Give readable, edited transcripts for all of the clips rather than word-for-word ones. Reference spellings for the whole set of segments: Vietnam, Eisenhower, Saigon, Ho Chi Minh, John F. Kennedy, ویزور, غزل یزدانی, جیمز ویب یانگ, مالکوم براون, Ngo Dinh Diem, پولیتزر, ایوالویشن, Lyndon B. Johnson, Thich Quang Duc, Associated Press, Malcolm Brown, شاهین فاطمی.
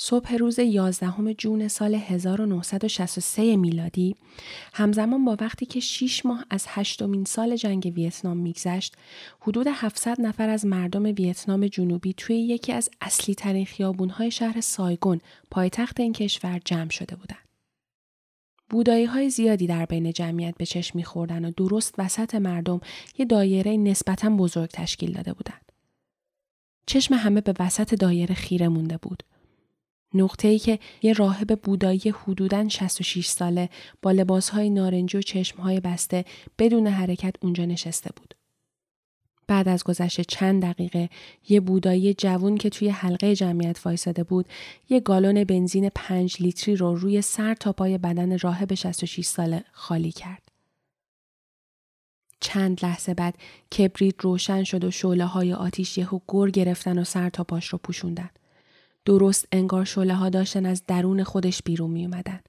صبح روز 11 جون سال 1963 میلادی، همزمان با وقتی که 6 ماه از 8مین سال جنگ ویتنام میگذشت، حدود 700 نفر از مردم ویتنام جنوبی توی یکی از اصلی ترین خیابون‌های شهر سایگون، پایتخت این کشور، جمع شده بودند. بودایی‌های زیادی در بین جمعیت به چشم می‌خوردن و درست وسط مردم یه دایره نسبتاً بزرگ تشکیل داده بودند. چشم همه به وسط دایره خیره مونده بود. نقطه‌ای که یه راهب بودایی حدوداً 66 ساله با لباس‌های نارنجی و چشم‌های بسته بدون حرکت اونجا نشسته بود. بعد از گذشت چند دقیقه یه بودایی جوون که توی حلقه جمعیت وایساده بود، یه گالون بنزین 5 لیتری رو روی سر تا پای بدن راهب 66 ساله خالی کرد. چند لحظه بعد کبریت روشن شد و شعله‌های آتیش یهو گر گرفتن و سر تا پاش رو پوشوندن. درست انگار شعله‌ها داشتن از درون خودش بیرون می اومدن.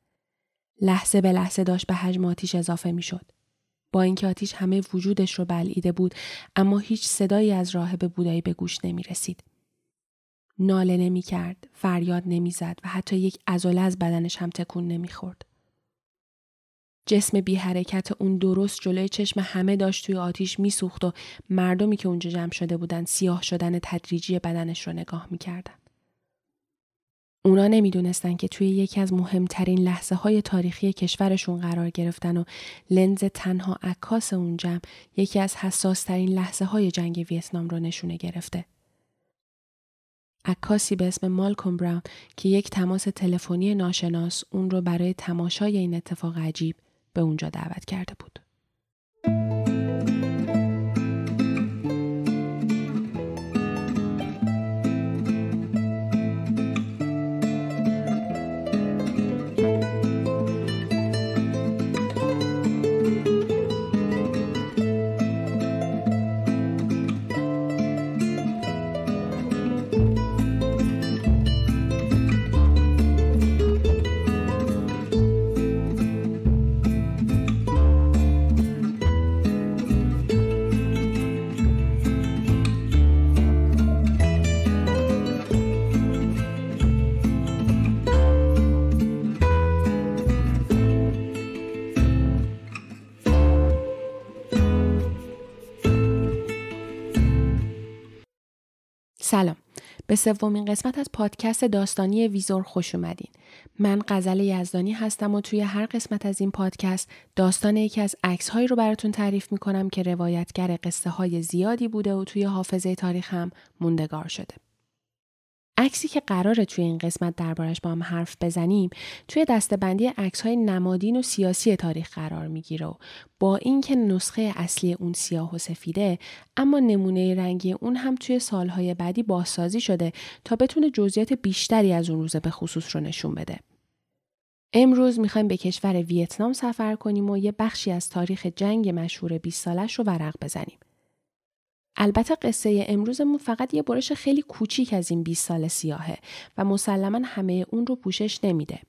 لحظه به لحظه داشت به حجم آتیش اضافه می شد. با اینکه آتیش همه وجودش رو بلعیده بود، اما هیچ صدایی از راهب بودایی به گوش نمی رسید. ناله نمی کرد، فریاد نمی زد و حتی یک عضله از بدنش هم تکون نمی خورد. جسم بی حرکت اون درست جلوی چشم همه داشت توی آتیش می سوخت و مردمی که اونجا جمع شده بودن سیاه شدن تدریجی بدنش رو نگاه می کردن. اونا نمیدونستن که توی یکی از مهمترین لحظه‌های تاریخی کشورشون قرار گرفتن و لنز تنها عکاس اون جمع یکی از حساس‌ترین لحظه‌های جنگ ویتنام رو نشونه گرفته. عکاسی به اسم مالکوم براون که یک تماس تلفنی ناشناس اون رو برای تماشای این اتفاق عجیب به اونجا دعوت کرده بود. سلام، به 3مین قسمت از پادکست داستانی ویزور خوش اومدین. من غزل یزدانی هستم و توی هر قسمت از این پادکست داستان یکی از عکس‌هایی رو براتون تعریف می‌کنم که روایتگر قصه‌های زیادی بوده و توی حافظه تاریخ هم موندگار شده. عکسی که قراره توی این قسمت دربارش با هم حرف بزنیم توی دسته‌بندی عکس‌های نمادین و سیاسی تاریخ قرار می‌گیره و با اینکه نسخه اصلی اون سیاه و سفیده، اما نمونه رنگی اون هم توی سال‌های بعدی بازسازی شده تا بتونه جزئیات بیشتری از اون روزه به خصوص رو نشون بده. امروز می‌خوایم به کشور ویتنام سفر کنیم و یه بخشی از تاریخ جنگ مشهور 20 سالش رو ورق بزنیم. البته قصه امروزمون فقط یه برش خیلی کوچیک از این 20 سال سیاهه و مسلماً همه اون رو پوشش نمیده.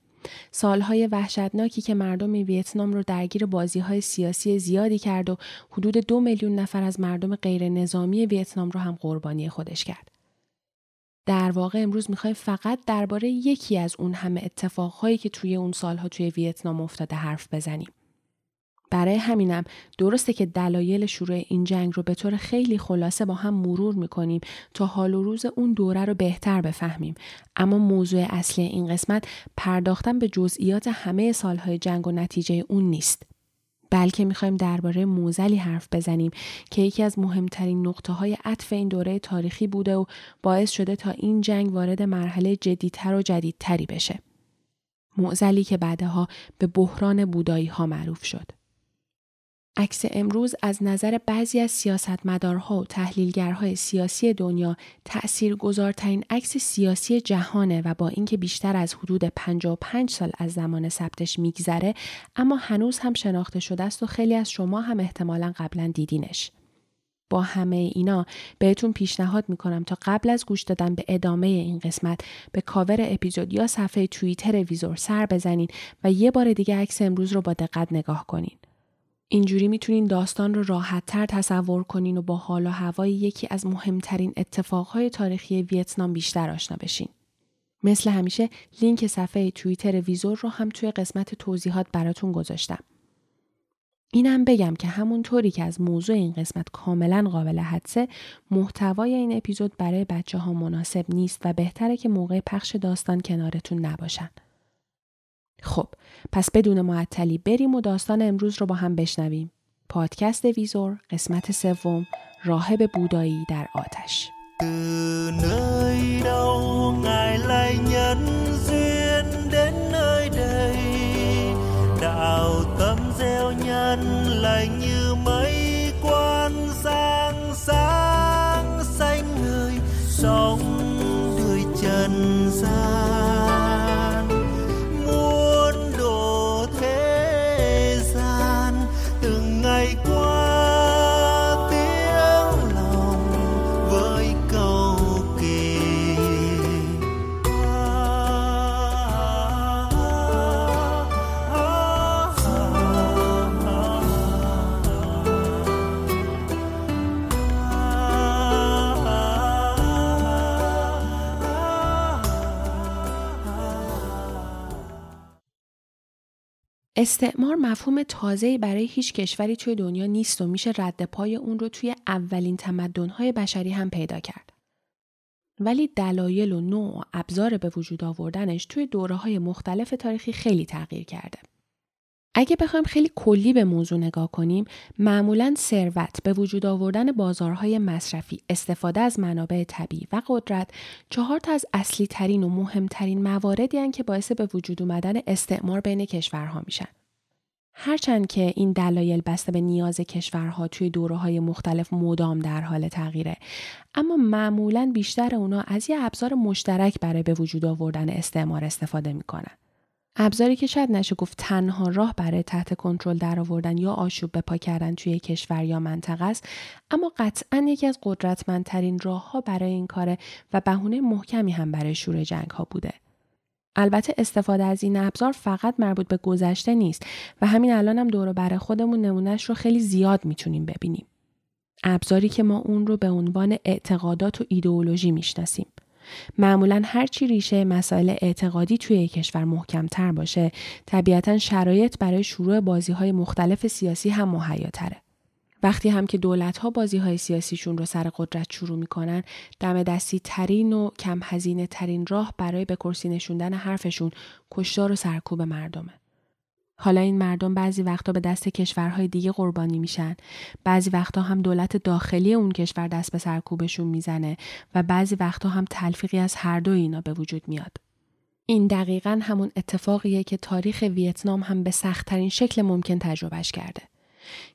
سالهای وحشتناکی که مردم ویتنام رو درگیر بازی‌های سیاسی زیادی کرد و حدود 2 میلیون نفر از مردم غیر نظامی ویتنام رو هم قربانی خودش کرد. در واقع امروز می‌خوایم فقط درباره یکی از اون همه اتفاقهایی که توی اون سالها توی ویتنام افتاده حرف بزنیم. برای همینم درسته که دلایل شروع این جنگ رو به طور خیلی خلاصه با هم مرور می‌کنیم تا حال و روز اون دوره رو بهتر بفهمیم، اما موضوع اصلی این قسمت پرداختن به جزئیات همه سالهای جنگ و نتیجه اون نیست، بلکه می‌خوایم درباره موزلی حرف بزنیم که یکی از مهمترین نقطه‌های عطف این دوره تاریخی بوده و باعث شده تا این جنگ وارد مرحله جدی‌تر و جدیدتری بشه. موزلی که بعدها به بحران بودایی‌ها معروف شد. عکس امروز از نظر بعضی از سیاستمدارها و تحلیلگرهای سیاسی دنیا تأثیرگذارترین عکس سیاسی جهانه و با اینکه بیشتر از حدود 55 سال از زمان ثبتش میگذره، اما هنوز هم شناخته شده است و خیلی از شما هم احتمالاً قبلا دیدینش. با همه اینا بهتون پیشنهاد میکنم تا قبل از گوش دادن به ادامه این قسمت به کاور اپیزود یا صفحه توییتر ویزور سر بزنین و یه بار دیگه عکس امروز رو با دقت نگاه کنین. اینجوری میتونین داستان رو راحت‌تر تصور کنین و با حال و هوای یکی از مهمترین اتفاقهای تاریخی ویتنام بیشتر آشنا بشین. مثل همیشه لینک صفحه توییتر ویزور رو هم توی قسمت توضیحات براتون گذاشتم. اینم بگم که همونطوری که از موضوع این قسمت کاملا قابل حدسه، محتوای این اپیزود برای بچه ها مناسب نیست و بهتره که موقع پخش داستان کنارتون نباشن. خب، پس بدون معطلی بریم و داستان امروز رو با هم بشنویم. پادکست ویزور، قسمت 3، راهب بودایی در آتش. Từ nơi đâu Ngài lại nhân duyên đến nơi đây, đạo tâm gieo nhân lành như mây quang sáng sáng xanh người sống đời trần gian, muôn độ thế gian từng ngày qua. استعمار مفهوم تازه‌ای برای هیچ کشوری توی دنیا نیست و میشه رد پای اون رو توی اولین تمدن‌های بشری هم پیدا کرد. ولی دلایل و نوع و ابزار به وجود آوردنش توی دوره‌های مختلف تاریخی خیلی تغییر کرده. اگه بخوایم خیلی کلی به موضوع نگاه کنیم، معمولاً ثروت، به وجود آوردن بازارهای مصرفی، استفاده از منابع طبیعی و قدرت، 4 از اصلی ترین و مهمترین مواردی هستند که باعث به وجود آمدن استعمار بین کشورها میشن. هرچند که این دلایل بسته به نیاز کشورها توی دوره‌های مختلف مدام در حال تغییره، اما معمولاً بیشتر اونا از یه ابزار مشترک برای به وجود آوردن استعمار استفاده میکنن. ابزاری که شاید نشه گفت تنها راه برای تحت کنترل درآوردن یا آشوب به پا کردن توی کشور یا منطقه است، اما قطعاً یکی از قدرتمندترین راه‌ها برای این کاره و بهونه محکمی هم برای شروع جنگ‌ها بوده. البته استفاده از این ابزار فقط مربوط به گذشته نیست و همین الانم دور و بر خودمون نمونهش رو خیلی زیاد میتونیم ببینیم. ابزاری که ما اون رو به عنوان اعتقادات و ایدئولوژی میشناسیم. معمولاً هر چی ریشه مسائل اعتقادی توی کشور محکم‌تر باشه، طبیعتاً شرایط برای شروع بازی‌های مختلف سیاسی هم مهیاتره. وقتی هم که دولت‌ها بازی‌های سیاسیشون رو سر قدرت شروع می‌کنن، دم دستی‌ترین و کم هزینه‌ترین راه برای به کرسی نشوندن حرفشون، کشتار و سرکوب مردمه. حالا این مردم بعضی وقتا به دست کشورهای دیگه قربانی میشن، بعضی وقتا هم دولت داخلی اون کشور دست به سرکوبشون میزنه و بعضی وقتا هم تلفیقی از هر دو اینا به وجود میاد. این دقیقاً همون اتفاقیه که تاریخ ویتنام هم به سخت‌ترین شکل ممکن تجربهش کرده.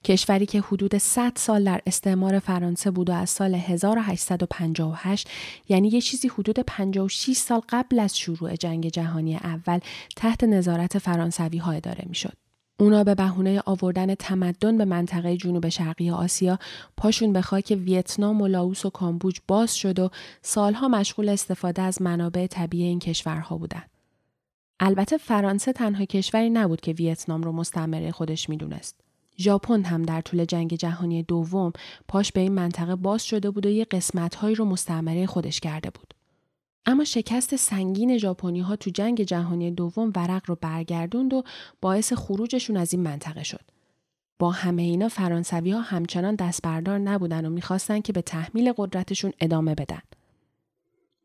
کشوری که حدود 100 سال در استعمار فرانسه بود و از سال 1858، یعنی یه چیزی حدود 56 سال قبل از شروع جنگ جهانی اول، تحت نظارت فرانسوی‌ها اداره می‌شد. اونا به بهونه آوردن تمدن به منطقه جنوب شرقی آسیا، پاشون به خاک ویتنام و لاوس و کامبوج باز شد و سالها مشغول استفاده از منابع طبیعی این کشورها بودن. البته فرانسه تنها کشوری نبود که ویتنام رو مستعمره خودش می‌دونست. ژاپن هم در طول جنگ جهانی دوم پاش به این منطقه باز شده بود و یه قسمت‌هایی رو مستعمره خودش کرده بود. اما شکست سنگین ژاپنی‌ها تو جنگ جهانی دوم ورق رو برگردوند و باعث خروجشون از این منطقه شد. با همه اینا فرانسوی‌ها همچنان دست بردار نبودن و می‌خواستن که به تحمیل قدرتشون ادامه بدن.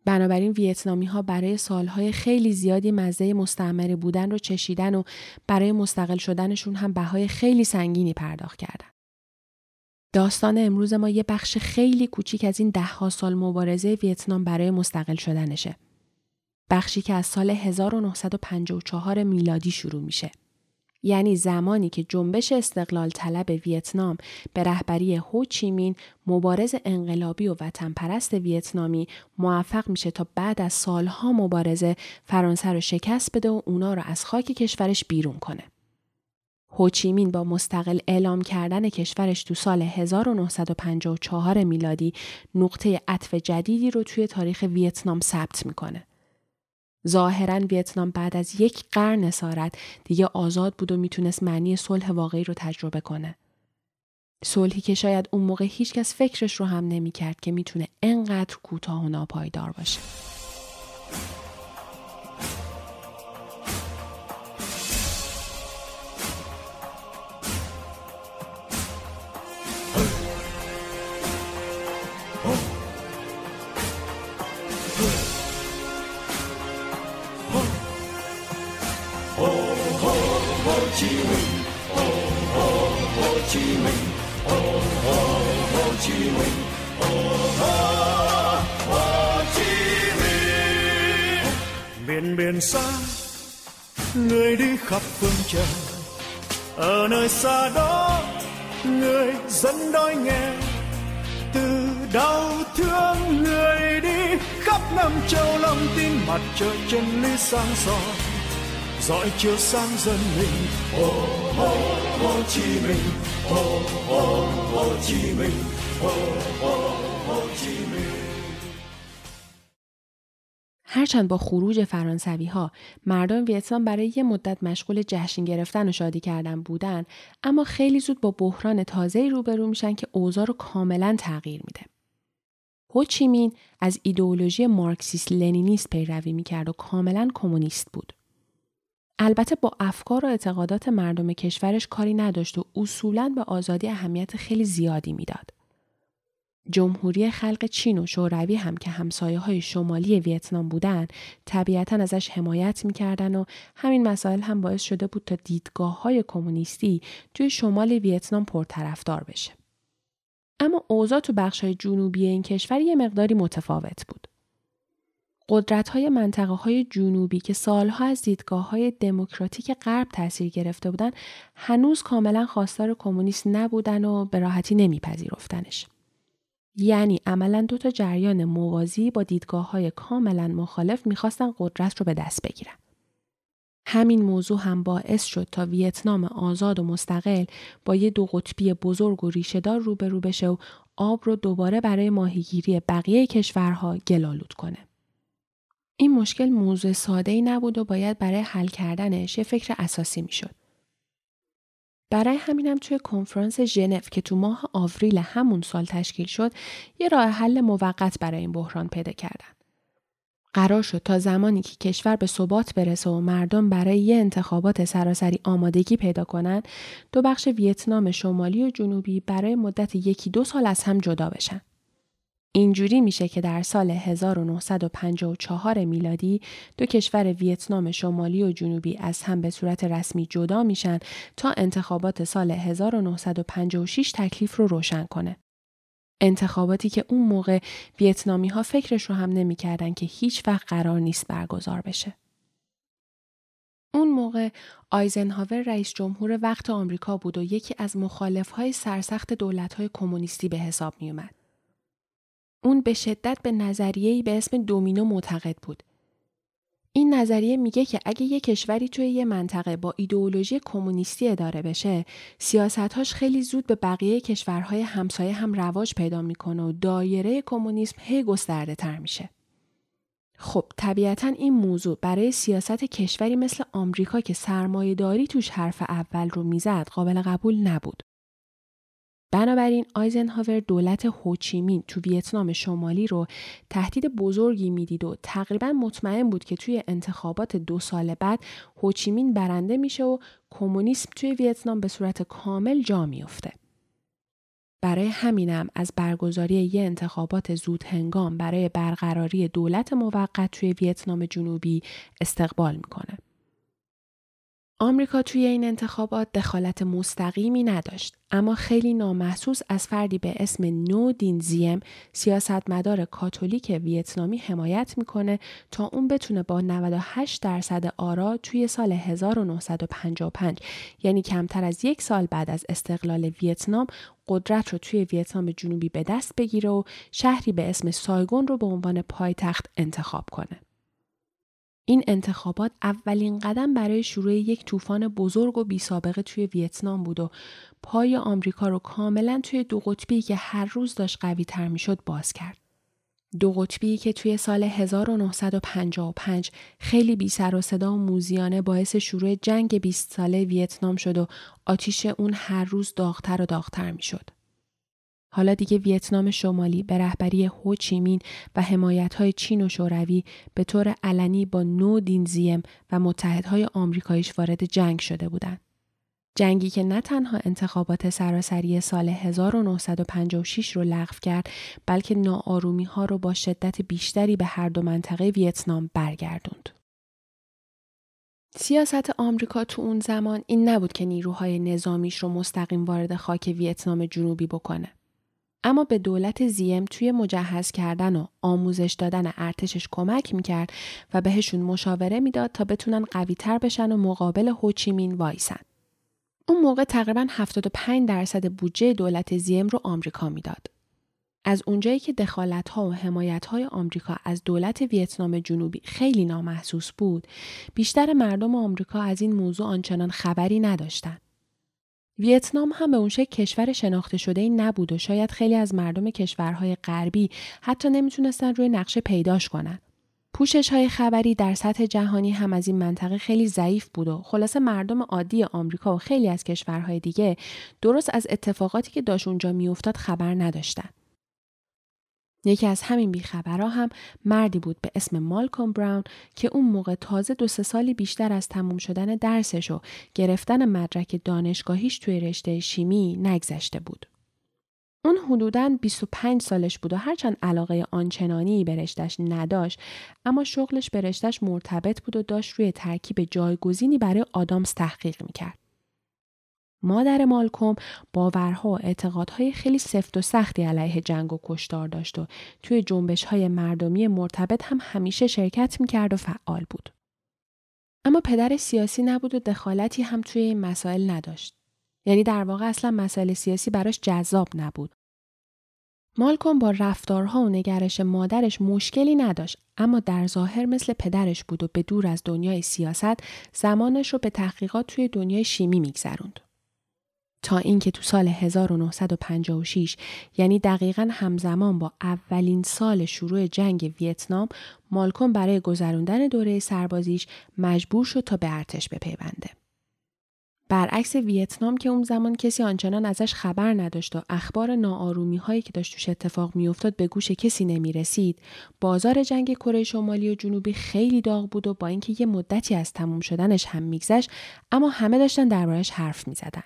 بنابراین ویتنامی‌ها برای سالهای خیلی زیادی مزه مستعمره بودن رو چشیدن و برای مستقل شدنشون هم بهای خیلی سنگینی پرداخت کردن. داستان امروز ما یه بخش خیلی کوچیک از این 10 سال مبارزه ویتنام برای مستقل شدنشه. بخشی که از سال 1954 میلادی شروع میشه. یعنی زمانی که جنبش استقلال طلب ویتنام به رهبری هوچیمین، مبارز انقلابی و وطن پرست ویتنامی، موفق میشه تا بعد از سالها مبارزه فرانسه رو شکست بده و اونا رو از خاک کشورش بیرون کنه. هوچیمین با مستقل اعلام کردن کشورش تو سال 1954 میلادی نقطه عطف جدیدی رو توی تاریخ ویتنام ثبت میکنه. ظاهراً ویتنام بعد از 1 قرن اسارت دیگه آزاد بود و میتونست معنی صلح واقعی رو تجربه کنه. صلحی که شاید اون موقع هیچ کس فکرش رو هم نمی‌کرد که میتونه انقدر کوتاه و ناپایدار باشه. Chi Minh. Ho Chi Minh. Miền biển xa, người đi khắp phương trời. Ở nơi xa đó, người dân đói nghèo. Từ đau thương người đi khắp năm châu, lòng tin mặt trời chân lý sáng soi, dõi chiếu sáng dân mình. Oh, oh, Hồ Chí Minh. Oh, oh, Hồ Chí Minh. Oh, oh, Hồ Chí Minh. هرچند با خروج فرانسوی‌ها مردم ویتنام برای یه مدت مشغول جشن گرفتن و شادی کردن بودن، اما خیلی زود با بحران تازه‌ای روبرو میشن که اوضاع رو کاملا تغییر میده. هوچیمین از ایدئولوژی مارکسیست لنینیست پیروی میکرد و کاملا کمونیست بود. البته با افکار و اعتقادات مردم کشورش کاری نداشت و اصولاً به آزادی اهمیت خیلی زیادی میداد. جمهوری خلق چین و شوروی هم که همسایه‌های شمالی ویتنام بودن، طبیعتاً ازش حمایت می‌کردن و همین مسائل هم باعث شده بود تا دیدگاه‌های کمونیستی توی شمال ویتنام پرطرفدار بشه. اما اوضاع تو بخش‌های جنوبی این کشور یه مقداری متفاوت بود. قدرت‌های منطقه‌های جنوبی که سال‌ها از دیدگاه‌های دموکراتیک غرب تأثیر گرفته بودن، هنوز کاملاً خواستار کمونیست نبودن و به راحتی نمی‌پذیرفتنش. یعنی عملاً دو تا جریان موازی با دیدگاه‌های کاملاً مخالف می‌خواستن قدرت رو به دست بگیرن. همین موضوع هم باعث شد تا ویتنام آزاد و مستقل با یه دو قطبی بزرگ و ریشه‌دار روبرو بشه و آب رو دوباره برای ماهیگیری بقیه کشورها گل‌آلود کنه. این مشکل موضوع ساده‌ای نبود و باید برای حل کردنش یه فکر اساسی می‌شد. برای همینم توی کنفرانس ژنو که تو ماه آوریل همون سال تشکیل شد، یه راه حل موقت برای این بحران پیدا کردن. قرار شد تا زمانی که کشور به ثبات برسه و مردم برای یه انتخابات سراسری آمادگی پیدا کنن، دو بخش ویتنام شمالی و جنوبی برای مدت 1-2 سال از هم جدا بشن. اینجوری میشه که در سال 1954 میلادی دو کشور ویتنام شمالی و جنوبی از هم به صورت رسمی جدا میشن تا انتخابات سال 1956 تکلیف رو روشن کنه. انتخاباتی که اون موقع ویتنامی ها فکرش رو هم نمیکردن که هیچ وقت قرار نیست برگزار بشه. اون موقع آیزنهاور رئیس جمهور وقت آمریکا بود و یکی از مخالفهای سرسخت دولت‌های کمونیستی به حساب میومد. اون به شدت به نظریه‌ای به اسم دومینو معتقد بود. این نظریه میگه که اگه یک کشوری توی یه منطقه با ایدئولوژی کمونیستی اداره بشه، سیاست‌هاش خیلی زود به بقیه کشورهای همسایه هم رواج پیدا میکنه و دایره کمونیسم هی گسترده‌تر میشه. خب طبیعتاً این موضوع برای سیاست کشوری مثل آمریکا که سرمایه‌داری توش حرف اول رو میزد قابل قبول نبود. بنابراین آیزنهاور دولت هوچیمین تو ویتنام شمالی رو تهدید بزرگی میدید و تقریباً مطمئن بود که توی انتخابات 2 سال بعد هوچیمین برنده میشه و کمونیسم توی ویتنام به صورت کامل جا میفته. برای همینم از برگزاری یه انتخابات زود هنگام برای برقراری دولت موقت توی ویتنام جنوبی استقبال میکنه. آمریکا توی این انتخابات دخالت مستقیمی نداشت، اما خیلی نامحسوس از فردی به اسم نو دین زیم، سیاستمدار کاتولیک ویتنامی حمایت میکنه تا اون بتونه با 98% آرا توی سال 1955، یعنی کمتر از 1 سال بعد از استقلال ویتنام، قدرت رو توی ویتنام جنوبی به دست بگیره و شهری به اسم سایگون رو به عنوان پایتخت انتخاب کنه. این انتخابات اولین قدم برای شروع یک طوفان بزرگ و بی‌سابقه توی ویتنام بود و پای آمریکا رو کاملاً توی دو قطبی که هر روز داشت قوی‌تر می‌شد باز کرد. دو قطبی که توی سال 1955 خیلی بی سر و صدا و موذیانه باعث شروع جنگ 20 ساله ویتنام شد و آتیش اون هر روز داغ‌تر و داغ‌تر می‌شد. حالا دیگه ویتنام شمالی به رهبری هوچیمین و حمایت‌های چین و شوروی به طور علنی با نو دین زیم و متحدهای آمریکاییش وارد جنگ شده بودند. جنگی که نه تنها انتخابات سراسری سال 1956 رو لغو کرد، بلکه ناآرومی‌ها رو با شدت بیشتری به هر دو منطقه ویتنام برگردوند. سیاست آمریکا تو اون زمان این نبود که نیروهای نظامیش رو مستقیم وارد خاک ویتنام جنوبی بکنه. اما به دولت زیم توی مجهز کردن و آموزش دادن ارتشش کمک میکرد و بهشون مشاوره میداد تا بتونن قوی تر بشن و مقابل هوچیمین وایسن. اون موقع تقریباً 75% بودجه دولت زیم رو آمریکا میداد. از اونجایی که دخالت‌ها و حمایت‌های آمریکا از دولت ویتنام جنوبی خیلی نامحسوس بود، بیشتر مردم آمریکا از این موضوع آنچنان خبری نداشتن. ویتنام هم به اون شکل کشور شناخته شده‌ای نبود و شاید خیلی از مردم کشورهای غربی حتی نمیتونستن روی نقشه پیداش کنن. پوشش‌های خبری در سطح جهانی هم از این منطقه خیلی ضعیف بود و خلاصه مردم عادی آمریکا و خیلی از کشورهای دیگه درست از اتفاقاتی که داشت اونجا میافتاد خبر نداشتن. یکی از همین بیخبرها هم مردی بود به اسم مالکوم براون که اون موقع تازه 2-3 سالی بیشتر از تموم شدن درسش و گرفتن مدرک دانشگاهیش توی رشته شیمی نگذشته بود. اون حدوداً 25 سالش بود و هرچند علاقه آنچنانی به رشته‌اش نداشت، اما شغلش به رشته‌اش مرتبط بود و داشت روی ترکیب جایگزینی برای آدامس تحقیق میکرد. مادر مالکوم باورها و اعتقادهای خیلی سفت و سختی علیه جنگ و کشتار داشت و توی جنبش‌های مردمی مرتبط هم همیشه شرکت می‌کرد و فعال بود. اما پدر سیاسی نبود و دخالتی هم توی این مسائل نداشت. یعنی در واقع اصلا مسائل سیاسی براش جذاب نبود. مالکوم با رفتارها و نگرش مادرش مشکلی نداشت، اما در ظاهر مثل پدرش بود و به دور از دنیای سیاست زمانش رو به تحقیقات توی دنیای شیمی می‌گذروند. تا اینکه تو سال 1956 یعنی دقیقاً همزمان با اولین سال شروع جنگ ویتنام، مالکوم برای گذراندن دوره سربازیش مجبور شد تا به ارتش بپیونده. برعکس ویتنام که اون زمان کسی آنچنان ازش خبر نداشت و اخبار ناآرومی هایی که داشت توش اتفاق میافتاد به گوش کسی نمی رسید، بازار جنگ کره شمالی و جنوبی خیلی داغ بود و با اینکه یه مدتی از تموم شدنش هم میگذشت، اما همه داشتن دربارش حرف میزدن.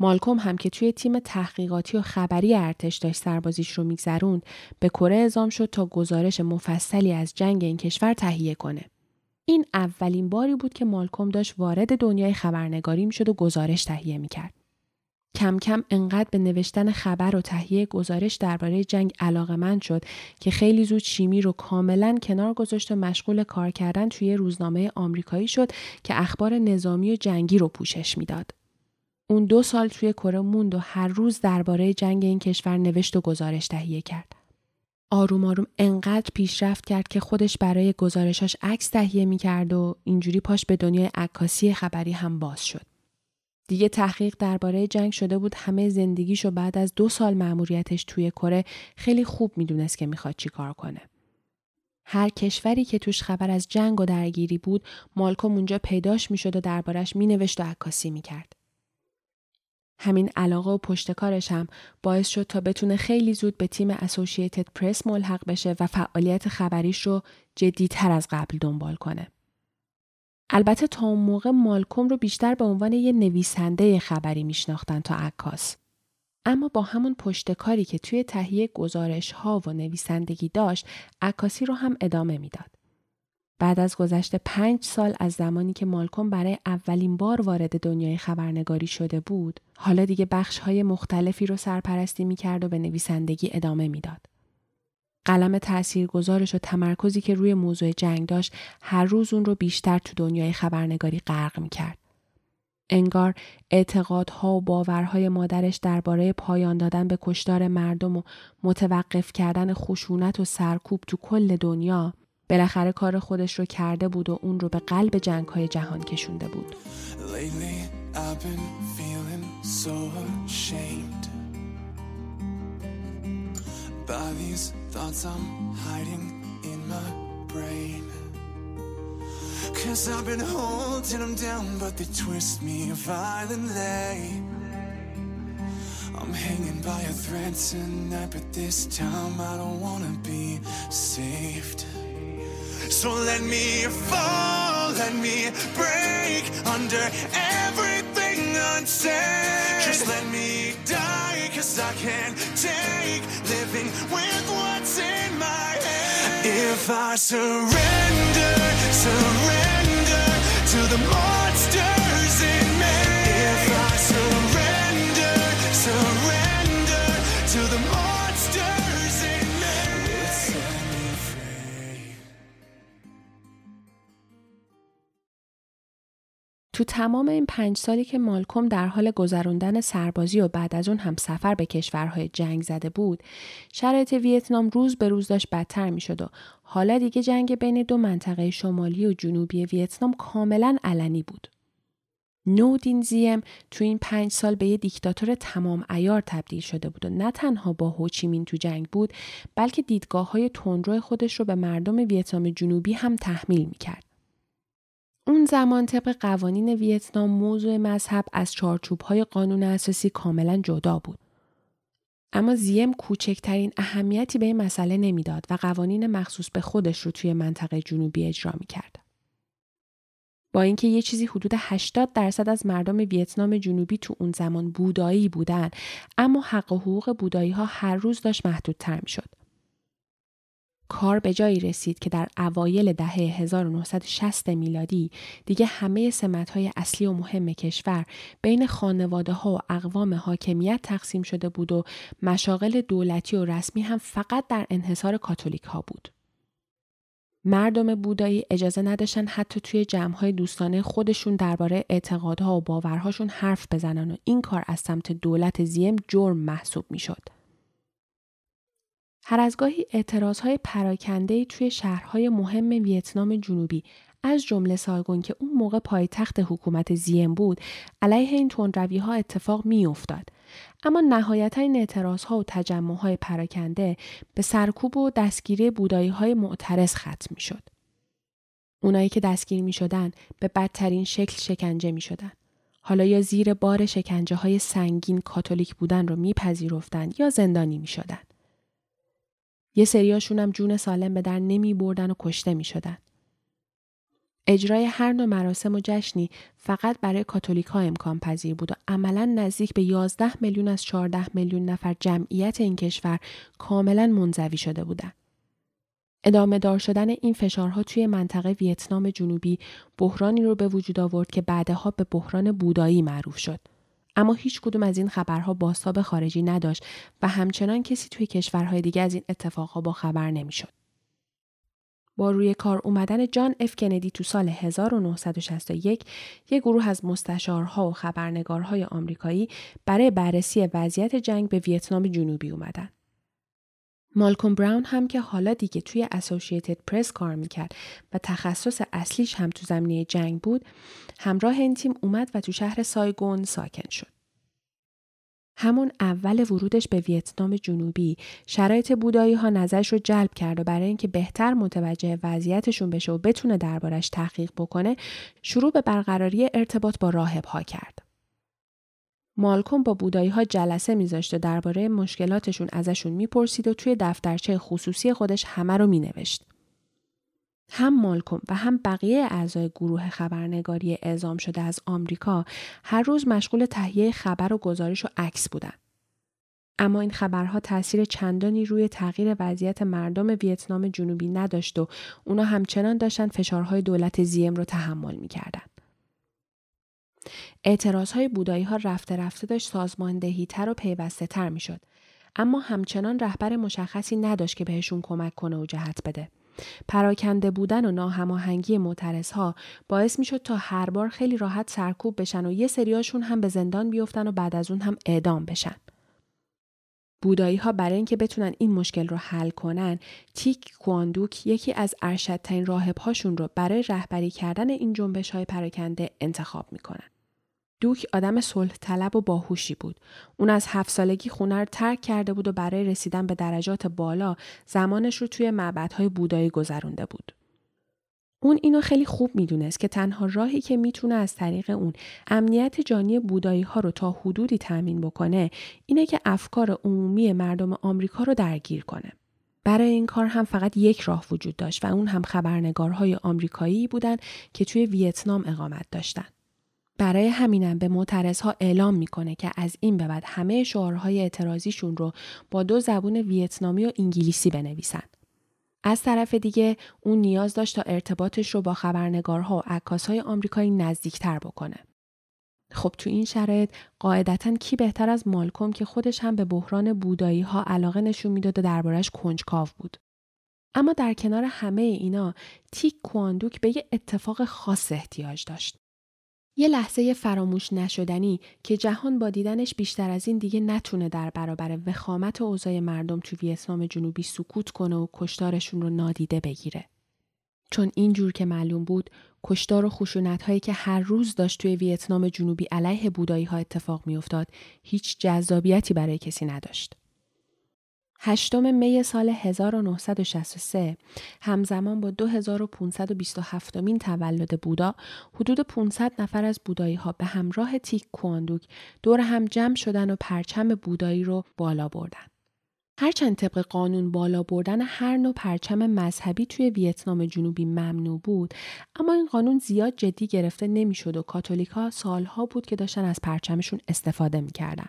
مالکوم هم که توی تیم تحقیقاتی و خبری ارتش داشت سربازیش رو میگذروند، به کره اعزام شد تا گزارش مفصلی از جنگ این کشور تهیه کنه. این اولین باری بود که مالکوم داشت وارد دنیای خبرنگاری میشد و گزارش تهیه میکرد. کم کم انقدر به نوشتن خبر و تهیه گزارش درباره جنگ علاقه‌مند شد که خیلی زود شیمی رو کاملا کنار گذاشت و مشغول کار کردن توی روزنامه آمریکایی شد که اخبار نظامی و جنگی رو پوشش میداد. اون 2 سال توی کره موند و هر روز درباره جنگ این کشور نوشت و گزارش تهیه کرد. آروم آروم انقدر پیشرفت کرد که خودش برای گزارشاش عکس تهیه می‌کرد و اینجوری پاش به دنیای عکاسی خبری هم باز شد. دیگه تحقیق درباره جنگ شده بود همه زندگیشو. بعد از 2 سال مأموریتش توی کره خیلی خوب می‌دونست که می‌خواد چیکار کنه. هر کشوری که توش خبر از جنگ و درگیری بود، مالکوم اونجا پیداش می‌شد و دربارش می‌نوشت و عکاسی می‌کرد. همین علاقه و پشتکارش هم باعث شد تا بتونه خیلی زود به تیم Associated Press ملحق بشه و فعالیت خبریش رو جدی‌تر از قبل دنبال کنه. البته تا اون موقع مالکوم رو بیشتر به عنوان یه نویسنده خبری میشناختن تا عکاس. اما با همون پشتکاری که توی تهیه گزارش‌ها و نویسندگی داشت، عکاسی رو هم ادامه میداد. بعد از گذشت 5 سال از زمانی که مالکوم برای اولین بار وارد دنیای خبرنگاری شده بود، حالا دیگه بخش‌های مختلفی رو سرپرستی می‌کرد و به نویسندگی ادامه میداد. قلم تاثیرگذارش و تمرکزی که روی موضوع جنگ داشت، هر روز اون رو بیشتر تو دنیای خبرنگاری غرق می‌کرد. انگار اعتقادها و باورهای مادرش درباره پایان دادن به کشتار مردم و متوقف کردن خشونت و سرکوب تو کل دنیا، بالاخره کار خودش رو کرده بود و اون رو به قلب جنگ‌های جهان کشونده بود. I'm hanging by a thread tonight, but this time I don't want to be saved. So let me fall, let me break under everything unsaid. Just let me die, cause I can't take living with what's in my head. If I surrender, surrender to the monsters in me. If I surrender, surrender to the monsters. تو تمام این 5 سالی که مالکوم در حال گذراندن سربازی و بعد از اون هم سفر به کشورهای جنگ زده بود، شرایط ویتنام روز به روز داشت بدتر می شد و حالا دیگه جنگ بین دو منطقه شمالی و جنوبی ویتنام کاملا علنی بود. نو دین زیم تو این 5 سال به یه دیکتاتور تمام عیار تبدیل شده بود و نه تنها با هوچیمین تو جنگ بود، بلکه دیدگاه‌های تندروی خودش رو به مردم ویتنام جنوبی هم تحمیل می‌کرد. اون زمان طبق قوانین ویتنام موضوع مذهب از چارچوب‌های قانون اساسی کاملا جدا بود. اما زیم کوچکترین اهمیتی به این مسئله نمیداد و قوانین مخصوص به خودش رو توی منطقه جنوبی اجرا می‌کرد. با اینکه یه چیزی حدود 80% از مردم ویتنام جنوبی تو اون زمان بودایی بودن، اما حق و حقوق بودایی ها هر روز داشت محدودتر می شد. کار به جایی رسید که در اوایل دهه 1960 میلادی دیگه همه سمت‌های اصلی و مهم کشور بین خانواده ها و اقوام حاکمیت تقسیم شده بود و مشاغل دولتی و رسمی هم فقط در انحصار کاتولیک ها بود. مردم بودایی اجازه نداشتن حتی توی جمع‌های دوستانه خودشون درباره اعتقادها و باورهاشون حرف بزنن و این کار از سمت دولت زیم جرم محسوب می‌شد. هر از گاهی اعتراض‌های پراکنده‌ای توی شهرهای مهم ویتنام جنوبی از جمله سایگون که اون موقع پایتخت حکومت زیم بود، علیه این تندروی‌ها اتفاق می‌افتاد. اما نهایتاً این اعتراض‌ها و تجمع‌های پراکنده به سرکوب و دستگیری بودایی‌های معترض ختم می‌شد. اونایی که دستگیر می‌شدن به بدترین شکل شکنجه می‌شدن. حالا یا زیر بار شکنجه‌های سنگین کاتولیک بودن رو می‌پذیرفتن یا زندانی می‌شدن. یه سریاشون هم جون سالم به در نمی‌بردن و کشته می‌شدن. اجرای هر نوع مراسم و جشنی فقط برای کاتولیک‌ها امکان پذیر بود و عملاً نزدیک به 11 میلیون از 14 میلیون نفر جمعیت این کشور کاملاً منزوی شده بودند. ادامه دار شدن این فشارها توی منطقه ویتنام جنوبی بحرانی رو به وجود آورد که بعدها به بحران بودایی معروف شد. اما هیچ کدوم از این خبرها بازتاب خارجی نداشت و همچنان کسی توی کشورهای دیگه از این اتفاقها با خبر نمی‌شد. با روی کار اومدن جان اف کندی تو سال 1961 یک گروه از مستشارها و خبرنگارهای آمریکایی برای بررسی وضعیت جنگ به ویتنام جنوبی اومدن. مالکوم براون هم که حالا دیگه توی Associated Press کار میکرد و تخصص اصلیش هم تو زمینه جنگ بود، همراه این تیم اومد و تو شهر سایگون ساکن شد. همون اول ورودش به ویتنام جنوبی شرایط بودایی ها نظرش رو جلب کرد و برای اینکه بهتر متوجه وضعیتشون بشه و بتونه دربارش تحقیق بکنه، شروع به برقراری ارتباط با راهب ها کرد. مالکوم با بودایی ها جلسه میذاشت و درباره مشکلاتشون ازشون میپرسید و توی دفترچه خصوصی خودش همه رو مینوشت. هم مالکوم و هم بقیه اعضای گروه خبرنگاری اعزام شده از آمریکا هر روز مشغول تهیه خبر و گزارش و عکس بودند. اما این خبرها تأثیر چندانی روی تغییر وضعیت مردم ویتنام جنوبی نداشت و اونا همچنان داشتن فشارهای دولت زیم رو تحمل می‌کردن. اعتراض‌های بودایی‌ها رفته رفته داشت سازماندهی‌تر و پیوسته‌تر می‌شد، اما همچنان رهبر مشخصی نداشت که بهشون کمک کنه و جهت بده. پراکنده بودن و ناهماهنگی معترضها باعث میشد تا هر بار خیلی راحت سرکوب بشن و یه سریاشون هم به زندان بیفتن و بعد از اون هم اعدام بشن. بودایی ها برای اینکه بتونن این مشکل رو حل کنن، تیک کواندوک یکی از ارشدترین راهب هاشون رو برای رهبری کردن این جنبش های پراکنده انتخاب میکنن. دوک آدم صلح طلب و باهوشی بود. اون از 7 سالگی خونه رو ترک کرده بود و برای رسیدن به درجات بالا زمانش رو توی معبدهای بودایی گذرونده بود. اون اینو خیلی خوب میدونست که تنها راهی که میتونه از طریق اون امنیت جانی بودایی ها رو تا حدودی تامین بکنه، اینه که افکار عمومی مردم آمریکا رو درگیر کنه. برای این کار هم فقط یک راه وجود داشت و اون هم خبرنگارهای آمریکایی بودن که توی ویتنام اقامت داشتن. برای همینم به معترضها اعلام میکنه که از این به بعد همه شعارهای اعتراضیشون رو با 2 زبان ویتنامی و انگلیسی بنویسن. از طرف دیگه اون نیاز داشت تا ارتباطش رو با خبرنگارها و عکاسهای آمریکایی نزدیکتر بکنه. خب تو این شرایط قاعدتاً کی بهتر از مالکوم که خودش هم به بحران بودایی ها علاقه نشون میداد و دربارش کنجکاو بود. اما در کنار همه اینا تیک کواندوک به یه اتفاق خاص احتیاج داشت. یه لحظه فراموش نشدنی که جهان با دیدنش بیشتر از این دیگه نتونه در برابر وخامت اوضاع مردم تو ویتنام جنوبی سکوت کنه و کشتارشون رو نادیده بگیره. چون اینجور که معلوم بود، کشتار و خشونت‌هایی که هر روز داشت توی ویتنام جنوبی علیه بودایی‌ها اتفاق می‌افتاد، هیچ جذابیتی برای کسی نداشت. 8 می سال 1963 همزمان با 2527 مین تولد بودا، حدود 500 نفر از بودایی ها به همراه تیک کواندوک دور هم جمع شدن و پرچم بودایی رو بالا بردن. هرچند طبق قانون بالا بردن هر نوع پرچم مذهبی توی ویتنام جنوبی ممنوع بود، اما این قانون زیاد جدی گرفته نمیشد و کاتولیک‌ها سالها بود که داشتن از پرچمشون استفاده می‌کردن.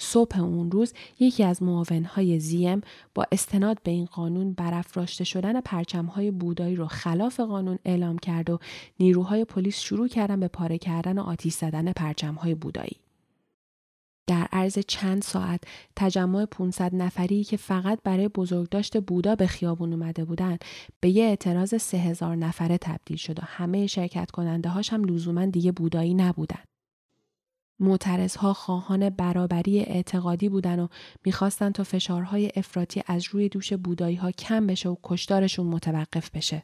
صبح اون روز یکی از معاونهای زیم با استناد به این قانون برافراشته شدن پرچم‌های بودایی رو خلاف قانون اعلام کرد و نیروهای پلیس شروع کردن به پاره کردن و آتش زدن پرچم‌های بودایی. در عرض چند ساعت تجمع 500 نفری که فقط برای بزرگداشت بودا به خیابون اومده بودن به یه اعتراض 3000 نفره تبدیل شد و همه شرکت کننده هاش هم لزوماً دیگه بودایی نبودن. معترضها خواهان برابری اعتقادی بودن و میخواستن تا فشارهای افراطی از روی دوش بودایی ها کم بشه و کشتارشون متوقف بشه.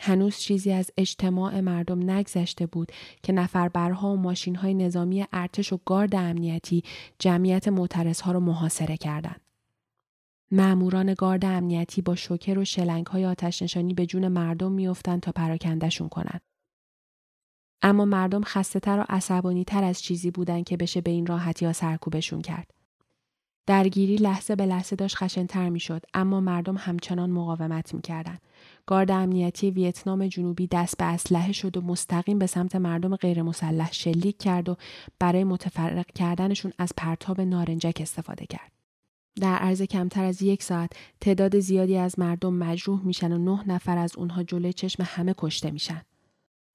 هنوز چیزی از اجتماع مردم نگذشته بود که نفربرها و ماشینهای نظامی ارتش و گارد امنیتی جمعیت معترضها رو محاصره کردند. ماموران گارد امنیتی با شوکر و شلنگهای آتش نشانی به جون مردم میافتند تا پراکندهشون کنند. اما مردم خسته‌تر و عصبانی‌تر از چیزی بودن که بشه به این راحتی ها سرکوبشون کرد. درگیری لحظه به لحظه داشت خشن‌تر می‌شد، اما مردم همچنان مقاومت می‌کردند. گارد امنیتی ویتنام جنوبی دست به اسلحه شد و مستقیم به سمت مردم غیر مسلح شلیک کرد و برای متفرق کردنشون از پرتاب نارنجک استفاده کرد. در عرض کمتر از یک ساعت تعداد زیادی از مردم مجروح میشن و 9 نفر از اونها جلوی چشم همه کشته میشن.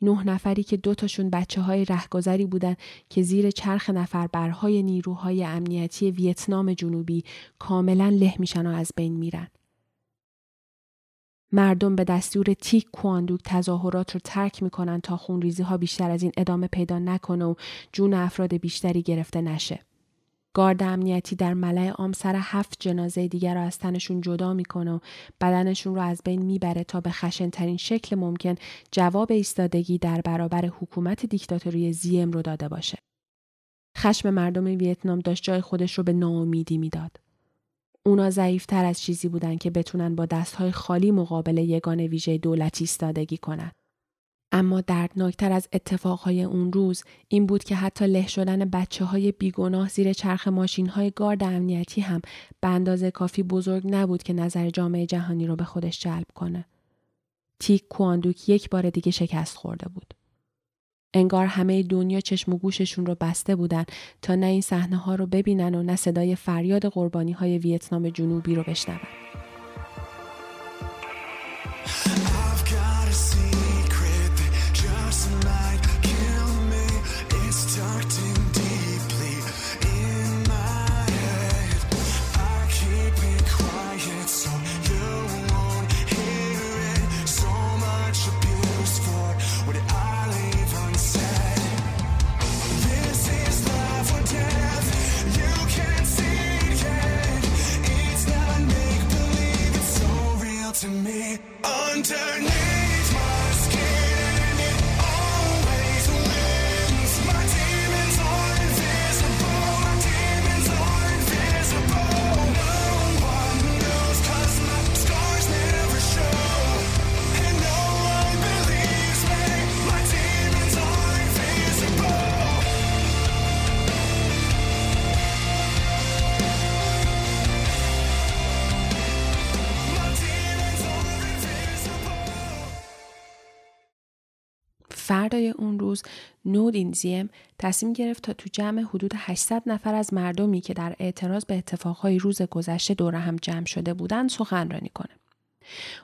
9 نفری که 2 تاشون بچه‌های رهگذری بودند که زیر چرخ نفربرهای نیروهای امنیتی ویتنام جنوبی کاملا له میشن و از بین میرن. مردم به دستور تیک کواندوک تظاهرات رو ترک میکنن تا خونریزی‌ها بیشتر از این ادامه پیدا نکنه و جون افراد بیشتری گرفته نشه. گارد امنیتی در ملأ عام سر 7 جنازه دیگر را از تنشون جدا میکنه و بدنشون رو از بین میبره تا به خشن‌ترین شکل ممکن جواب ایستادگی در برابر حکومت دیکتاتوری زیم رو داده باشه. خشم مردم ویتنام داشت جای خودش رو به ناامیدی میداد. اونا ضعیف‌تر از چیزی بودن که بتونن با دست‌های خالی مقابل یگان ویژه دولتی ایستادگی کنن. اما دردناکتر از اتفاقهای اون روز این بود که حتی له شدن بچه‌های بیگناه زیر چرخ ماشین‌های گارد امنیتی هم به اندازه کافی بزرگ نبود که نظر جامعه جهانی رو به خودش جلب کنه. تیک کواندوک یک بار دیگه شکست خورده بود. انگار همه دنیا چشم و گوششون رو بسته بودن تا نه این صحنه‌ها رو ببینن و نه صدای فریاد قربانی‌های ویتنام جنوبی رو بشنون. فردای اون روز نو دین زیم تصمیم گرفت تا تو جمع حدود 800 نفر از مردمی که در اعتراض به اتفاقهای روز گذشته دور هم جمع شده بودند سخنرانی کنه.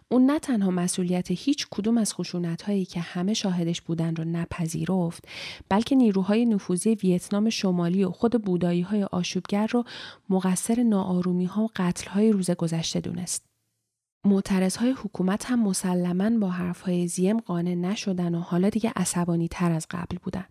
اون نه تنها مسئولیت هیچ کدوم از خشونت‌هایی که همه شاهدش بودند رو نپذیرفت، بلکه نیروهای نفوذی ویتنام شمالی و خود بودایی‌های آشوبگر رو مقصر ناآرومی‌ها و قتل‌های روز گذشته دونست. معترضهای حکومت هم مسلماً با حرفهای زیم قانع نشدن و حالا دیگه عصبانی تر از قبل بودن.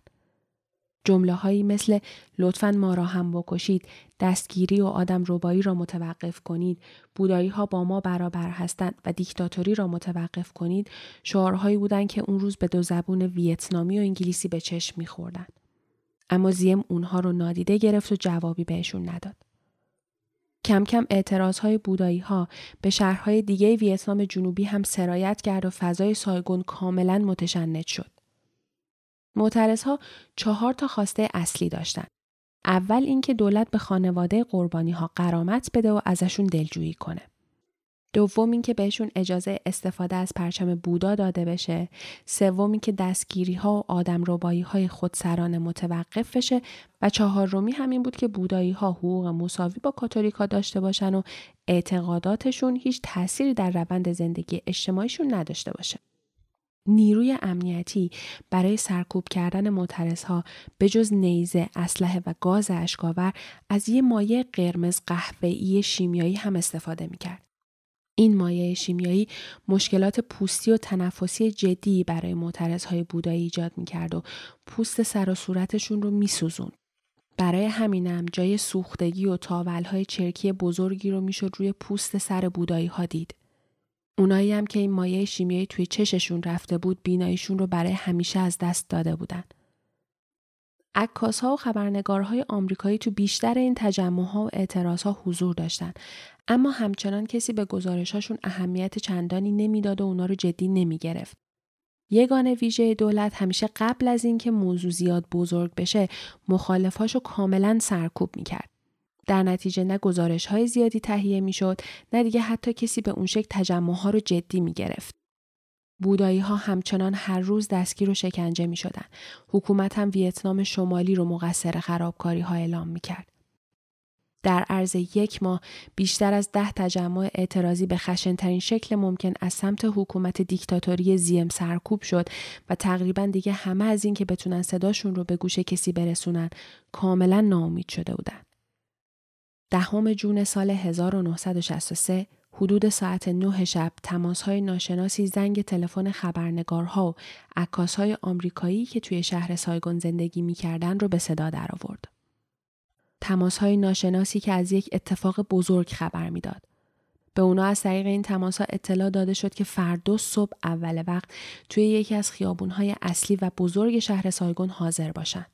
جمله هایی مثل لطفاً ما را هم بکشید، دستگیری و آدم ربایی را متوقف کنید، بودایی ها با ما برابر هستند و دیکتاتوری را متوقف کنید، شعارهایی بودند که اون روز به دو زبون ویتنامی و انگلیسی به چشم می‌خوردن. اما زیم اونها رو نادیده گرفت و جوابی بهشون نداد. کم کم اعتراضهای بودایی ها به شهرهای دیگه ویتنام جنوبی هم سرایت کرد و فضای سایگون کاملا متشنج شد. معترضها 4 خواسته اصلی داشتند. اول اینکه دولت به خانواده قربانی ها غرامت بده و ازشون دلجویی کنه. دوم اینکه بهشون اجازه استفاده از پرچم بودا داده بشه. سوم اینکه دستگیری ها و آدم ربایی های خودسرانه متوقف بشه و 4 همین بود که بودایی ها حقوق مساوی با کاتولیکا داشته باشن و اعتقاداتشون هیچ تأثیری در روند زندگی اجتماعیشون نداشته باشه. نیروی امنیتی برای سرکوب کردن معترضها به جز نیزه، اسلحه و گاز اشکاور از یه مایع قرمز قهوه‌ای شیمیایی هم استفاده می‌کرد. این مایع شیمیایی مشکلات پوستی و تنفسی جدی برای معترضهای بودایی ایجاد می‌کرد و پوست سر و صورتشون رو می‌سوزوند. برای همینم جای سوختگی و تاول‌های چرکی بزرگی رو می‌شد روی پوست سر بودایی‌ها دید. اونایی هم که این مایع شیمیایی توی چششون رفته بود بیناییشون رو برای همیشه از دست داده بودن. عکاس‌ها و خبرنگارهای آمریکایی تو بیشتر این تجمع‌ها و اعتراض‌ها حضور داشتن، اما همچنان کسی به گزارشاشون اهمیت چندانی نمیداد و اونا رو جدی نمیگرفت. یگانه ویژه دولت همیشه قبل از اینکه موضوع زیاد بزرگ بشه مخالفاشو کاملا سرکوب میکرد. در نتیجه نه گزارش‌های زیادی تهیه میشد، نه دیگه حتی کسی به اون شکل تجمع‌ها رو جدی میگرفت. بودایی‌ها همچنان هر روز دستگیر و شکنجه می‌شدند. حکومت هم ویتنام شمالی رو مقصر خرابکاری‌ها اعلام می‌کرد. در عرض 1 ماه بیشتر از 10 اعتراضی به خشن‌ترین شکل ممکن از سمت حکومت دیکتاتوری زیم سرکوب شد و تقریباً دیگه همه از این که بتونن صداشون رو به گوش کسی برسونن کاملاً ناامید شده بودند. 10 جون سال 1963 حدود ساعت 9 شب تماس‌های ناشناسی زنگ تلفن خبرنگارها و عکاس‌های آمریکایی که توی شهر سایگون زندگی می‌کردن رو به صدا درآورد. تماس‌های ناشناسی که از یک اتفاق بزرگ خبر می‌داد. به اونا از طریق این تماس‌ها اطلاع داده شد که فردا صبح اول وقت توی یکی از خیابون‌های اصلی و بزرگ شهر سایگون حاضر باشن.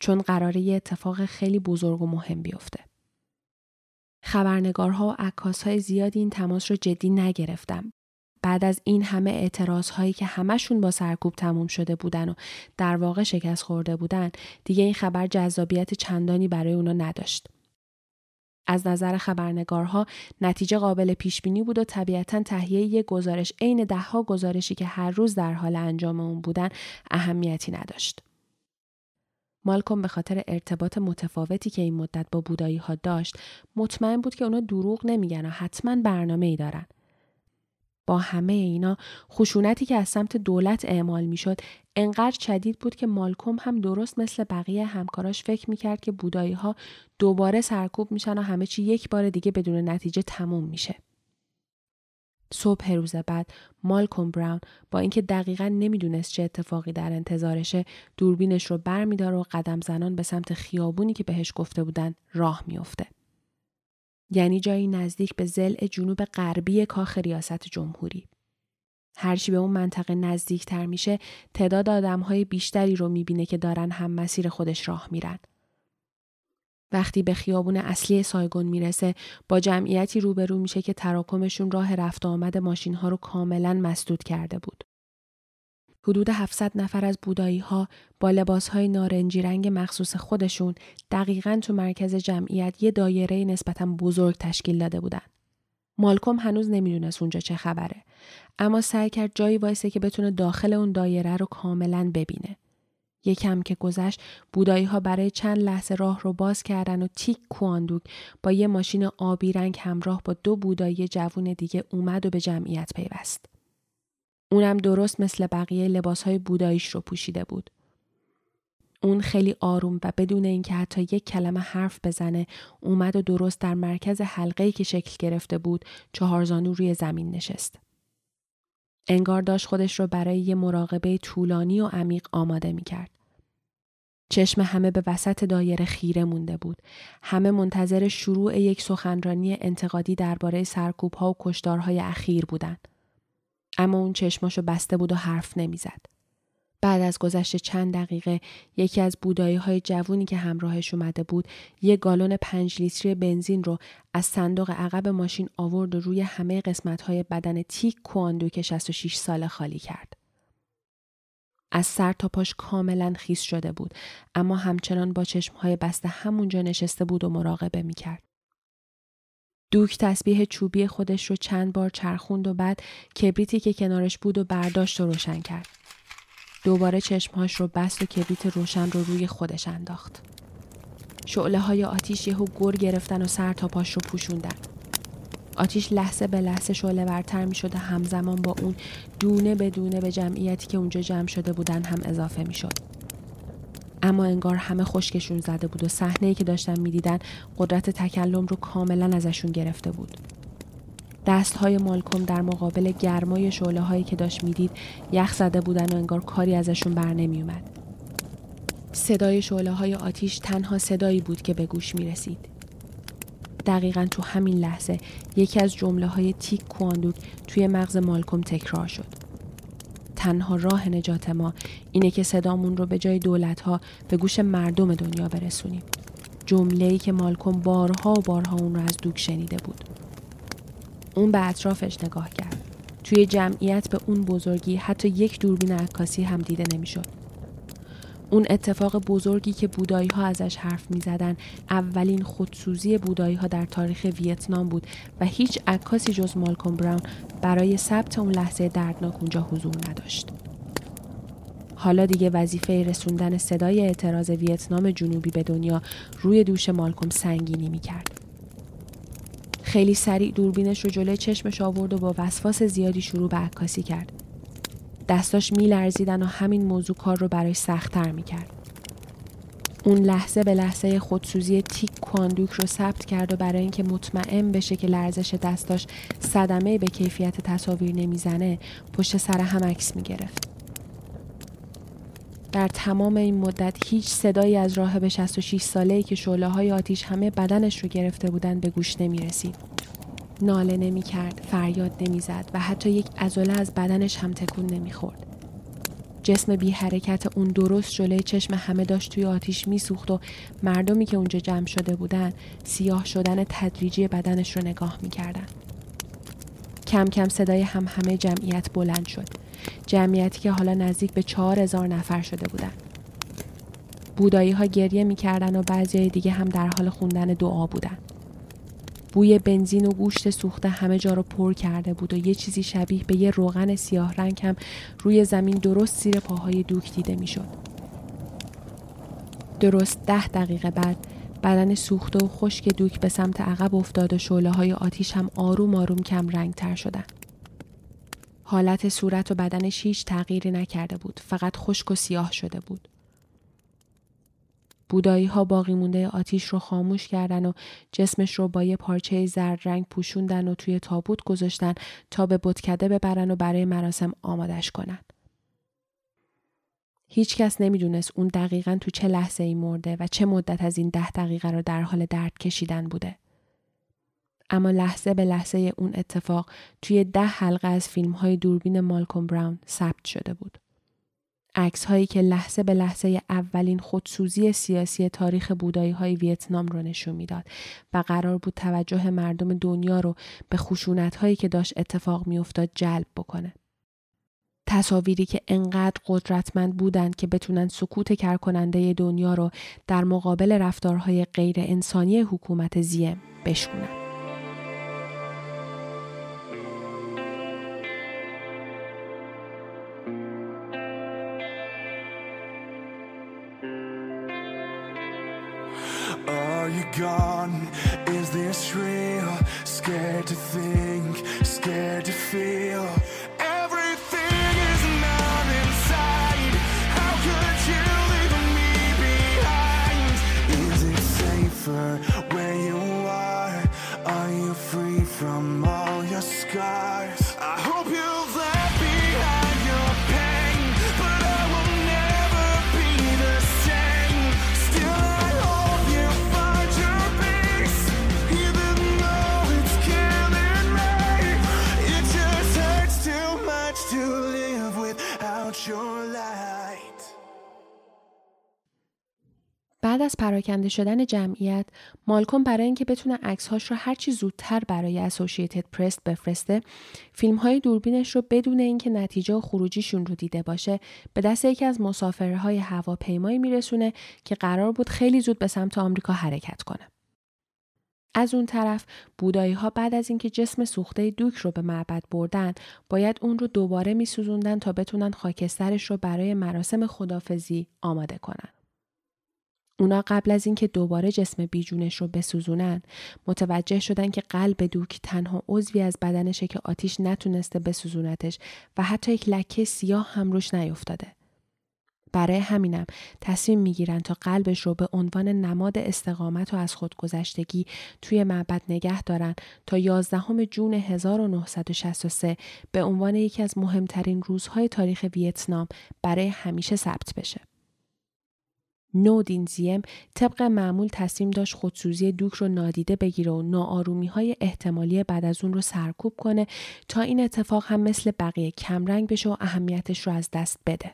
چون قراره یه اتفاق خیلی بزرگ و مهم بیفته. خبرنگارها و عکاس‌های زیادی این تماس رو جدی نگرفتم. بعد از این همه اعتراض‌هایی که همشون با سرکوب تموم شده بودن و در واقع شکست خورده بودن، دیگه این خبر جذابیت چندانی برای اونا نداشت. از نظر خبرنگارها نتیجه قابل پیشبینی بود و طبیعتاً تهیه یک گزارش عین 10 گزارشی که هر روز در حال انجام اون بودن اهمیتی نداشت. مالکوم به خاطر ارتباط متفاوتی که این مدت با بودایی‌ها داشت، مطمئن بود که اونا دروغ نمیگن و حتما برنامه‌ای دارن. با همه اینا، خشونتی که از سمت دولت اعمال میشد، انقدر شدید بود که مالکوم هم درست مثل بقیه همکاراش فکر میکرد که بودایی‌ها دوباره سرکوب میشن و همه چی یک بار دیگه بدون نتیجه تموم میشه. صبح روز بعد مالکوم براون با اینکه دقیقاً نمیدونست چه اتفاقی در انتظارشه دوربینش رو برمی‌داره و قدم زنان به سمت خیابونی که بهش گفته بودن راه میفته. یعنی جایی نزدیک به ضلع جنوب غربی کاخ ریاست جمهوری. هرچی به اون منطقه نزدیک‌تر میشه تعداد آدم‌های بیشتری رو می‌بینه که دارن هم مسیر خودش راه میرن. وقتی به خیابون اصلی سایگون میرسه با جمعیتی روبرو میشه که تراکمشون راه رفت آمد ماشین‌ها رو کاملاً مسدود کرده بود. حدود 700 نفر از بودایی‌ها با لباس‌های نارنجی رنگ مخصوص خودشون دقیقاً تو مرکز جمعیت یه دایره نسبتاً بزرگ تشکیل داده بودن. مالکوم هنوز نمیدونست اونجا چه خبره، اما سعی کرد جایی وایسه که بتونه داخل اون دایره رو کاملاً ببینه. یکم که گذشت بودایی‌ها برای چند لحظه راه رو باز کردن و تیک کواندوک با یه ماشین آبی رنگ همراه با 2 بودایی جوون دیگه اومد و به جمعیت پیوست. اونم درست مثل بقیه لباس‌های بوداییش رو پوشیده بود. اون خیلی آروم و بدون اینکه حتی یک کلمه حرف بزنه اومد و درست در مرکز حلقه‌ای که شکل گرفته بود چهارزانو روی زمین نشست. انگار داشت خودش رو برای یه مراقبه طولانی و عمیق آماده می‌کرد. چشم همه به وسط دایره خیره مونده بود. همه منتظر شروع یک سخنرانی انتقادی درباره سرکوب‌ها و کشتارهای اخیر بودن. اما اون چشماشو بسته بود و حرف نمی‌زد. بعد از گذشت چند دقیقه یکی از بودایی‌های جوونی که همراهش اومده بود یک گالون 5 لیتری بنزین رو از صندوق عقب ماشین آورد و روی همه قسمت‌های بدن تیک کوآن دوک 66 ساله خالی کرد. از سر تا پاش کاملاً خیس شده بود، اما همچنان با چشم‌های بسته همونجا نشسته بود و مراقبه می‌کرد. دوک تسبیح چوبی خودش رو چند بار چرخوند و بعد کبریتی که کنارش بود و برداشت و روشن کرد. دوباره چشمهاش رو بست و کبریت روشن رو روی خودش انداخت. شعله‌های آتیش یهو گر گرفتن و سر تا پاش رو پوشوندن. آتیش لحظه به لحظه شعله ورتر می‌شد و همزمان با اون دونه به دونه به جمعیتی که اونجا جمع شده بودن هم اضافه می‌شد. اما انگار همه خشکشون زده بود و صحنه‌ای که داشتن می‌دیدن قدرت تکلم رو کاملاً ازشون گرفته بود. دست‌های مالکوم در مقابل گرمای شعله‌هایی که داشت می‌دید یخ زده بودن و انگار کاری ازشون بر نمی‌اومد. صدای شعله‌های آتیش تنها صدایی بود که به گوش می‌رسید. دقیقاً تو همین لحظه یکی از جمله‌های تیک کوآن دوک توی مغز مالکوم تکرار شد. تنها راه نجات ما اینه که صدامون رو به جای دولت‌ها به گوش مردم دنیا برسونیم. جمله‌ای که مالکوم بارها اون رو از دوک شنیده بود. اون به اطرافش نگاه کرد. توی جمعیت به اون بزرگی حتی یک دوربین عکاسی هم دیده نمیشد. اون اتفاق بزرگی که بودایی ها ازش حرف می زدن اولین خودسوزی بودایی ها در تاریخ ویتنام بود و هیچ عکاسی جز مالکوم براون برای ثبت اون لحظه دردناک اونجا حضور نداشت. حالا دیگه وظیفه رسوندن صدای اعتراض ویتنام جنوبی به دنیا روی دوش مالکوم سنگینی می کرد. خیلی سریع دوربینش رو جلوی چشمش آورد و با وسواس زیادی شروع به عکاسی کرد. دستاش میلرزیدن و همین موضوع کار رو برای سخت‌تر میکرد. اون لحظه به لحظه خودسوزی تیک کوآن دوک رو ثبت کرد و برای اینکه مطمئن بشه که لرزش دستاش صدمه به کیفیت تصاویر نمیزنه، پشت سر هم عکس میگرفت. در تمام این مدت هیچ صدایی از راهب 66 ساله‌ای که شعله‌های آتش همه بدنش رو گرفته بودن به گوش نمی‌رسید. ناله نمی‌کرد، فریاد نمی‌زد و حتی یک عضله از بدنش هم تکون نمی‌خورد. جسم بی حرکت اون درست جلوی چشم همه داشت توی آتش می‌سوخت و مردمی که اونجا جمع شده بودن سیاه شدن تدریجی بدنش رو نگاه می‌کردن. کم کم صدای هم همه جمعیت بلند شد. جمعیتی که حالا نزدیک به 4000 نفر شده بودند. بودایی ها گریه می کردن و بعضی دیگه هم در حال خوندن دعا بودند. بوی بنزین و گوشت سوخته همه جا رو پر کرده بود و یه چیزی شبیه به یه روغن سیاه رنگ هم روی زمین درست زیر پاهای دوک دیده می شد. درست 10 دقیقه بعد بدن سوخته و خشک دوک به سمت عقب افتاد و شعله های آتیش هم آروم آروم کم رنگ تر شدند. حالت صورت و بدنش هیچ تغییری نکرده بود، فقط خشک و سیاه شده بود. بودایی ها باقی مونده آتیش رو خاموش کردن و جسمش رو با یه پارچه زرد رنگ پوشوندن و توی تابوت گذاشتن تا به بتکده ببرن و برای مراسم آمادش کنن. هیچ کس نمیدونست اون دقیقاً تو چه لحظه ای مرده و چه مدت از این 10 دقیقه رو در حال درد کشیدن بوده. اما لحظه به لحظه اون اتفاق توی 10 حلقه از فیلم‌های دوربین مالکوم براون ثبت شده بود. عکس‌هایی که لحظه به لحظه اولین خودسوزی سیاسی تاریخ بودایی‌های ویتنام رو نشون میداد و قرار بود توجه مردم دنیا رو به خشونت‌هایی که داشت اتفاق می‌افتاد جلب بکنه. تصاویری که انقدر قدرتمند بودند که بتونن سکوت کرکننده دنیا رو در مقابل رفتارهای غیر انسانی حکومت زیم بشکنن. Gone, is this real? Scared to think, scared to feel. Everything is numb inside. How could you leave me بعد از پراکنده شدن جمعیت، مالکوم برای اینکه بتونه عکس‌هاش رو هرچی زودتر برای اسوشییتد پرس بفرسته، فیلم‌های دوربینش رو بدون اینکه نتیجه خروجیشون رو دیده باشه، به دست یکی از مسافرهای هواپیمایی میرسونه که قرار بود خیلی زود به سمت آمریکا حرکت کنه. از اون طرف بودایی‌ها بعد از اینکه جسم سوخته دوک رو به معبد بردن، باید اون رو دوباره می‌سوزوندن تا بتونن خاکسترش رو برای مراسم خدافزی آماده کنن. اونا قبل از اینکه دوباره جسم بیجونش رو بسوزونن، متوجه شدن که قلب دوک تنها عضوی از بدنشه که آتیش نتونسته بسوزونتش و حتی یک لکه سیاه هم روش نیفتاده. برای همینم تصمیم میگیرن تا قلبش رو به عنوان نماد استقامت و از خودگذشتگی توی معبد نگه دارن تا 11 جون 1963 به عنوان یکی از مهمترین روزهای تاریخ ویتنام برای همیشه ثبت بشه. نو دین زیم طبق معمول تصمیم داشت خودسوزی دوک رو نادیده بگیره و ناآرومی‌های احتمالی بعد از اون رو سرکوب کنه تا این اتفاق هم مثل بقیه کمرنگ بشه و اهمیتش رو از دست بده.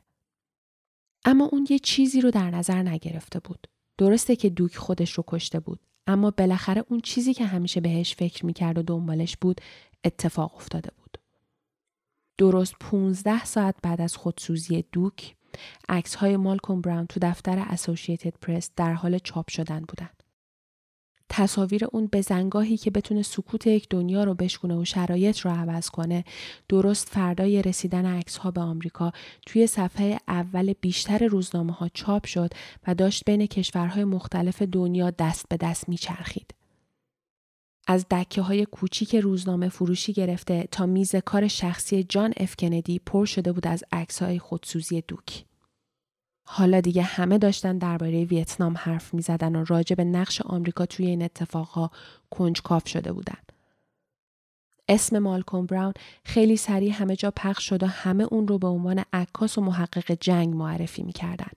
اما اون یه چیزی رو در نظر نگرفته بود. درسته که دوک خودش رو کشته بود، اما بالاخره اون چیزی که همیشه بهش فکر میکرد و دنبالش بود اتفاق افتاده بود. درست 15 ساعت بعد از خودسوزی دوک، عکس‌های مالکوم براون تو دفتر اسوشییتد پرس در حال چاپ شدن بودن. تصاویر اون به زنگاهی که بتونه سکوت یک دنیا رو بشکونه و شرایط رو عوض کنه، درست فردای رسیدن عکس‌ها به آمریکا توی صفحه اول بیشتر روزنامه‌ها چاپ شد و داشت بین کشورهای مختلف دنیا دست به دست می‌چرخید. از دکه‌های کوچیک روزنامه فروشی گرفته تا میز کار شخصی جان اف کندی پر شده بود از عکس‌های خودسوزی دوک. حالا دیگه همه داشتن درباره ویتنام حرف می‌زدن و راجع به نقش آمریکا توی این اتفاق‌ها کنجکاو شده بودن. اسم مالکوم براون خیلی سریع همه جا پخش شد و همه اون رو به عنوان عکاس و محقق جنگ معرفی می‌کردن.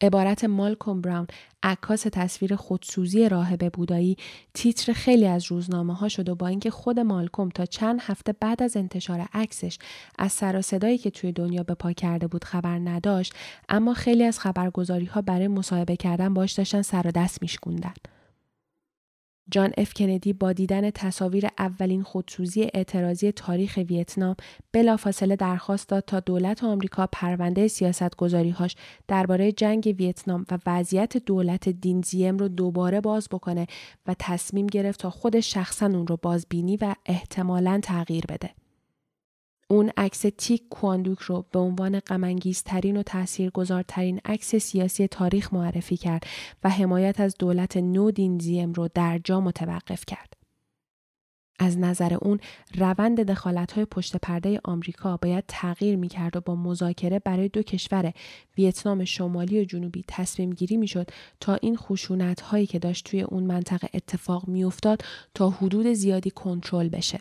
عبارت مالکوم براون، عکاس تصویر خودسوزی راهب بودایی، تیتر خیلی از روزنامه‌ها شد و با اینکه خود مالکوم تا چند هفته بعد از انتشار عکسش از سر و صدایی که توی دنیا به پا کرده بود خبر نداشت، اما خیلی از خبرگزاری‌ها برای مصاحبه کردن باهاش داشتن سر و دست میشکوندن. جان اف کندی با دیدن تصاویر اولین خودسوزی اعتراضی تاریخ ویتنام بلافاصله درخواست داد تا دولت آمریکا پرونده سیاستگذاری‌هاش درباره جنگ ویتنام و وضعیت دولت دین زیم رو دوباره باز بکنه و تصمیم گرفت تا خودش شخصاً اون رو بازبینی و احتمالاً تغییر بده. اون عکس تیک کوانگ دوک رو به عنوان غم‌انگیزترین و تاثیرگذارترین عکس سیاسی تاریخ معرفی کرد و حمایت از دولت نو دین زیم رو در جا متوقف کرد. از نظر اون روند دخالت‌های پشت پرده آمریکا باید تغییر می‌کرد و با مذاکره برای دو کشور ویتنام شمالی و جنوبی تصمیم گیری می‌شد تا این خشونت‌هایی که داشت توی اون منطقه اتفاق می‌افتاد تا حدود زیادی کنترل بشه.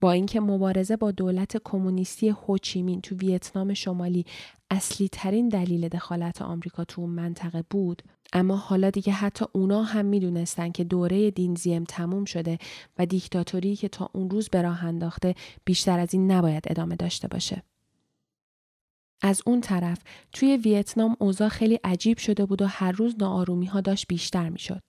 با اینکه مبارزه با دولت کمونیستی هوچیمین تو ویتنام شمالی اصلی ترین دلیل دخالت آمریکا تو اون منطقه بود، اما حالا دیگه حتی اونا هم میدونستن که دوره دین زیم تموم شده و دیکتاتوری که تا اون روز به راه انداخته بیشتر از این نباید ادامه داشته باشه. از اون طرف توی ویتنام اوضاع خیلی عجیب شده بود و هر روز ناآرومی‌ها داشت بیشتر میشد.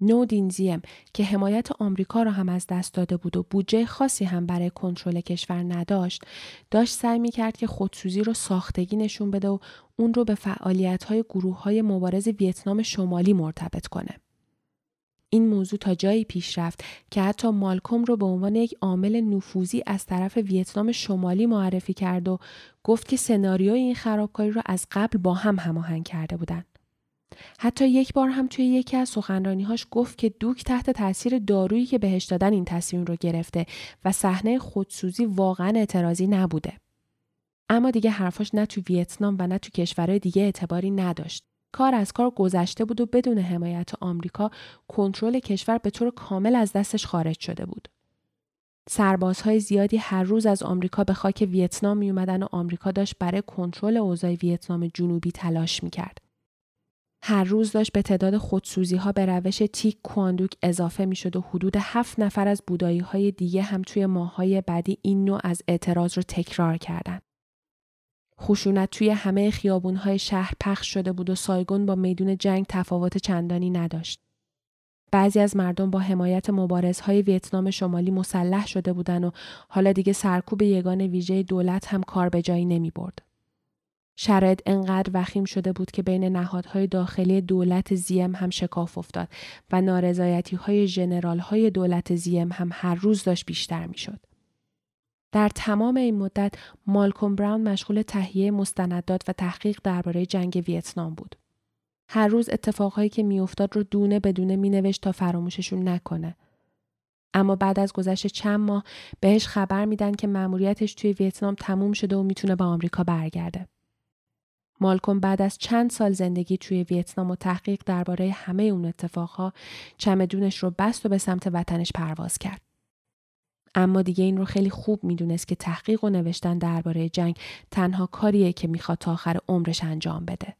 نو دین زیم که حمایت آمریکا را هم از دست داده بود و بودجه خاصی هم برای کنترل کشور نداشت، داشت سعی می‌کرد که خودسوزی رو ساختگی نشون بده و اون رو به فعالیت‌های گروه‌های مبارز ویتنام شمالی مرتبط کنه. این موضوع تا جایی پیش رفت که حتی مالکوم رو به عنوان یک عامل نفوذی از طرف ویتنام شمالی معرفی کرد و گفت که سناریوی این خرابکاری رو از قبل با هم هماهنگ کرده بودن. حتی یک بار هم توی یکی از سخنرانی‌هاش گفت که دوک تحت تاثیر دارویی که بهش دادن این تصمیم رو گرفته و صحنه خودسوزی واقعاً اعتراضی نبوده. اما دیگه حرفاش نه تو ویتنام و نه تو کشورهای دیگه اعتباری نداشت. کار از کار گذشته بود و بدون حمایت آمریکا کنترل کشور به طور کامل از دستش خارج شده بود. سربازهای زیادی هر روز از آمریکا به خاک ویتنام می‌اومدن و آمریکا داشت برای کنترل اوضاع ویتنام جنوبی تلاش می‌کرد. هر روز داشت به تعداد خودسوزی‌ها به روش تیک کوانگ دوک اضافه می‌شد و حدود 7 از بودایی‌های دیگه هم توی ماه‌های بعدی این نوع از اعتراض رو تکرار کردند. خشونت توی همه خیابون‌های شهر پخش شده بود و سایگون با میدون جنگ تفاوت چندانی نداشت. بعضی از مردم با حمایت مبارزهای ویتنام شمالی مسلح شده بودند و حالا دیگه سرکوب یگان ویژه دولت هم کار به جایی نمی‌برد. شرایط انقدر وخیم شده بود که بین نهادهای داخلی دولت زیم هم شکاف افتاد و نارضایتی‌های ژنرال‌های دولت زیم هم هر روز داشت بیشتر می‌شد. در تمام این مدت مالکوم براون مشغول تهیه مستندات و تحقیق درباره جنگ ویتنام بود. هر روز اتفاقهایی که میافتاد رو دونه بدونه مینوشت تا فراموششون نکنه. اما بعد از گذشت چند ماه بهش خبر میدن که مأموریتش توی ویتنام تموم شده و میتونه به آمریکا برگرده. مالکوم بعد از چند سال زندگی توی ویتنام و تحقیق درباره همه اون اتفاقها چمدونش رو بست و به سمت وطنش پرواز کرد. اما دیگه این رو خیلی خوب میدونست که تحقیق و نوشتن درباره جنگ تنها کاریه که میخواد تا آخر عمرش انجام بده.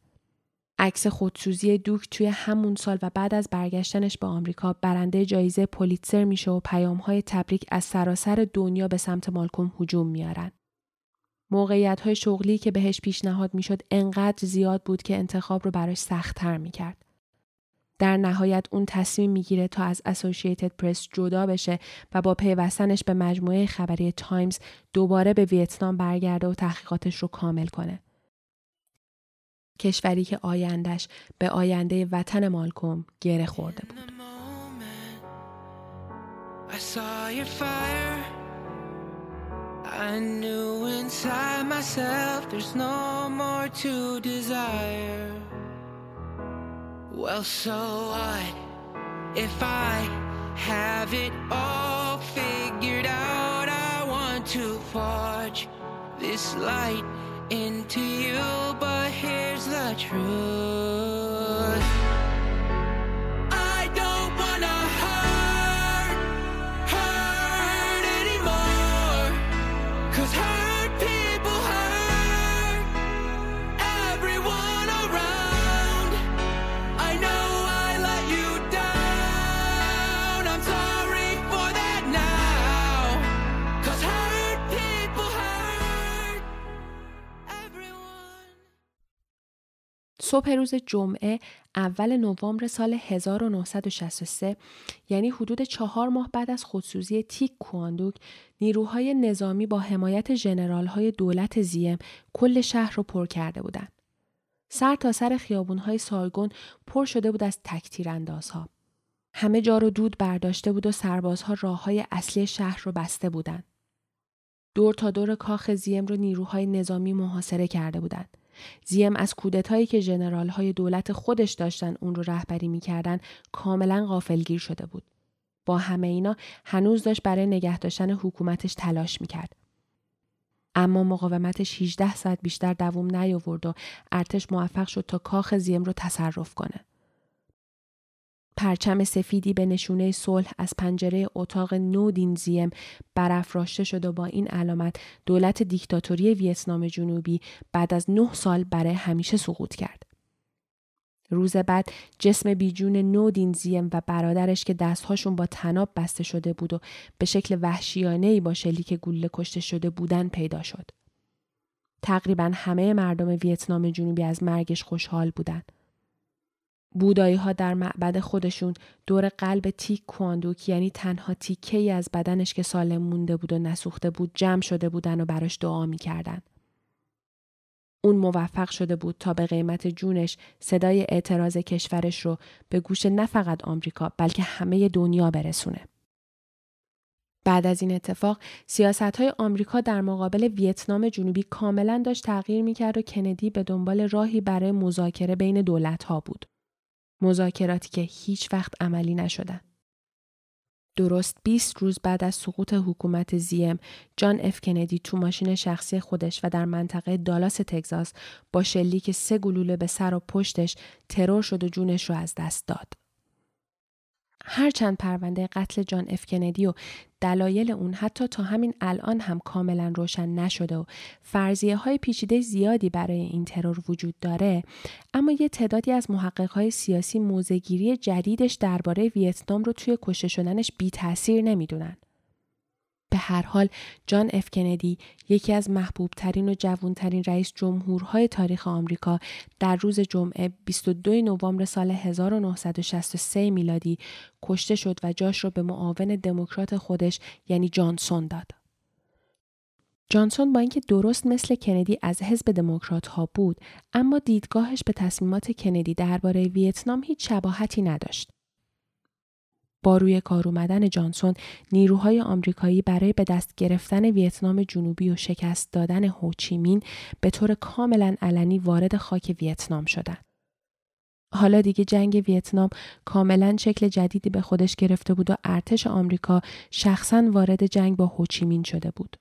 عکس خودسوزی دوک توی همون سال و بعد از برگشتنش به آمریکا برنده جایزه پولیتزر میشه و پیام‌های تبریک از سراسر دنیا به سمت مالکوم هجوم میارن. موقعیت‌های شغلی که بهش پیشنهاد میشد انقدر زیاد بود که انتخاب رو براش سخت‌تر میکرد. در نهایت اون تصمیم میگیره تا از Associated Press جدا بشه و با پیوستنش به مجموعه خبری تایمز دوباره به ویتنام برگرده و تحقیقاتش رو کامل کنه. کشوری که آیندهش به آینده وطن مالکوم گره خورده بود. Well, so what if I have it all figured out? I want to forge this light into you, but here's the truth. I don't want to hurt anymore, 'cause hurt people hurt everyone around. صبح روز جمعه اول نوامبر سال 1963 یعنی حدود 4 ماه بعد از خودسوزی تیک کواندوک نیروهای نظامی با حمایت ژنرال‌های دولت زیم کل شهر رو پر کرده بودند. سر تا سر خیابون‌های سایگون پر شده بود از تک‌تیراندازها. همه جا رو دود برداشته بود و سربازها راه‌های اصلی شهر رو بسته بودند. دور تا دور کاخ زیم رو نیروهای نظامی محاصره کرده بودند. زیم از کودتایی که ژنرال‌های دولت خودش داشتن اون رو رهبری می‌کردن کاملا غافلگیر شده بود. با همه اینا هنوز داشت برای نگه داشتن حکومتش تلاش می‌کرد. اما مقاومتش 18 ساعت بیشتر دوام نیاورد و ارتش موفق شد تا کاخ زیم رو تصرف کنه. پرچم سفیدی به نشونه صلح از پنجره اتاق نو دین زیم برافراشته شد و با این علامت دولت دیکتاتوری ویتنام جنوبی بعد از 9 سال برای همیشه سقوط کرد. روز بعد جسم بیجون نو دین زیم و برادرش که دستهاشون با طناب بسته شده بود و به شکل وحشیانه‌ای با شلیک گلوله کشته شده بودن پیدا شد. تقریبا همه مردم ویتنام جنوبی از مرگش خوشحال بودند. بودایی ها در معبد خودشون دور قلب تیک کواندوک یعنی تنها تیکه ای از بدنش که سالم مونده بود و نسوخته بود جمع شده بودن و براش دعا می کردن. اون موفق شده بود تا به قیمت جونش صدای اعتراض کشورش رو به گوش نه فقط آمریکا بلکه همه دنیا برسونه. بعد از این اتفاق سیاست‌های آمریکا در مقابل ویتنام جنوبی کاملا داشت تغییر می کرد و کندی به دنبال راهی برای مذاکره بین دولت‌ها بود. مذاکراتی که هیچ وقت عملی نشدند. درست 20 روز بعد از سقوط حکومت زیم، جان اف کندی تو ماشین شخصی خودش و در منطقه دالاس تگزاس با شلیک 3 گلوله به سر و پشتش ترور شد و جونش رو از دست داد. هرچند پرونده قتل جان اف کندی و دلایل اون حتی تا همین الان هم کاملا روشن نشده و فرضیه‌های پیچیده زیادی برای این ترور وجود داره، اما یه تعدادی از محقق‌های سیاسی موضع‌گیری جدیدش درباره ویتنام رو توی کشته شدنش بی‌تأثیر نمی‌دونن. به هر حال جان اف کندی، یکی از محبوب ترین و جوان ترین رئیس جمهورهای تاریخ آمریکا، در روز جمعه 22 نوامبر سال 1963 میلادی کشته شد و جاش را به معاون دموکرات خودش یعنی جانسون داد. جانسون با اینکه درست مثل کندی از حزب دموکرات ها بود، اما دیدگاهش به تصمیمات کندی درباره ویتنام هیچ شباهتی نداشت. با روی کار اومدن جانسون، نیروهای آمریکایی برای به دست گرفتن ویتنام جنوبی و شکست دادن هوچیمین به طور کاملا علنی وارد خاک ویتنام شدند. حالا دیگه جنگ ویتنام کاملا شکل جدیدی به خودش گرفته بود و ارتش آمریکا شخصا وارد جنگ با هوچیمین شده بود.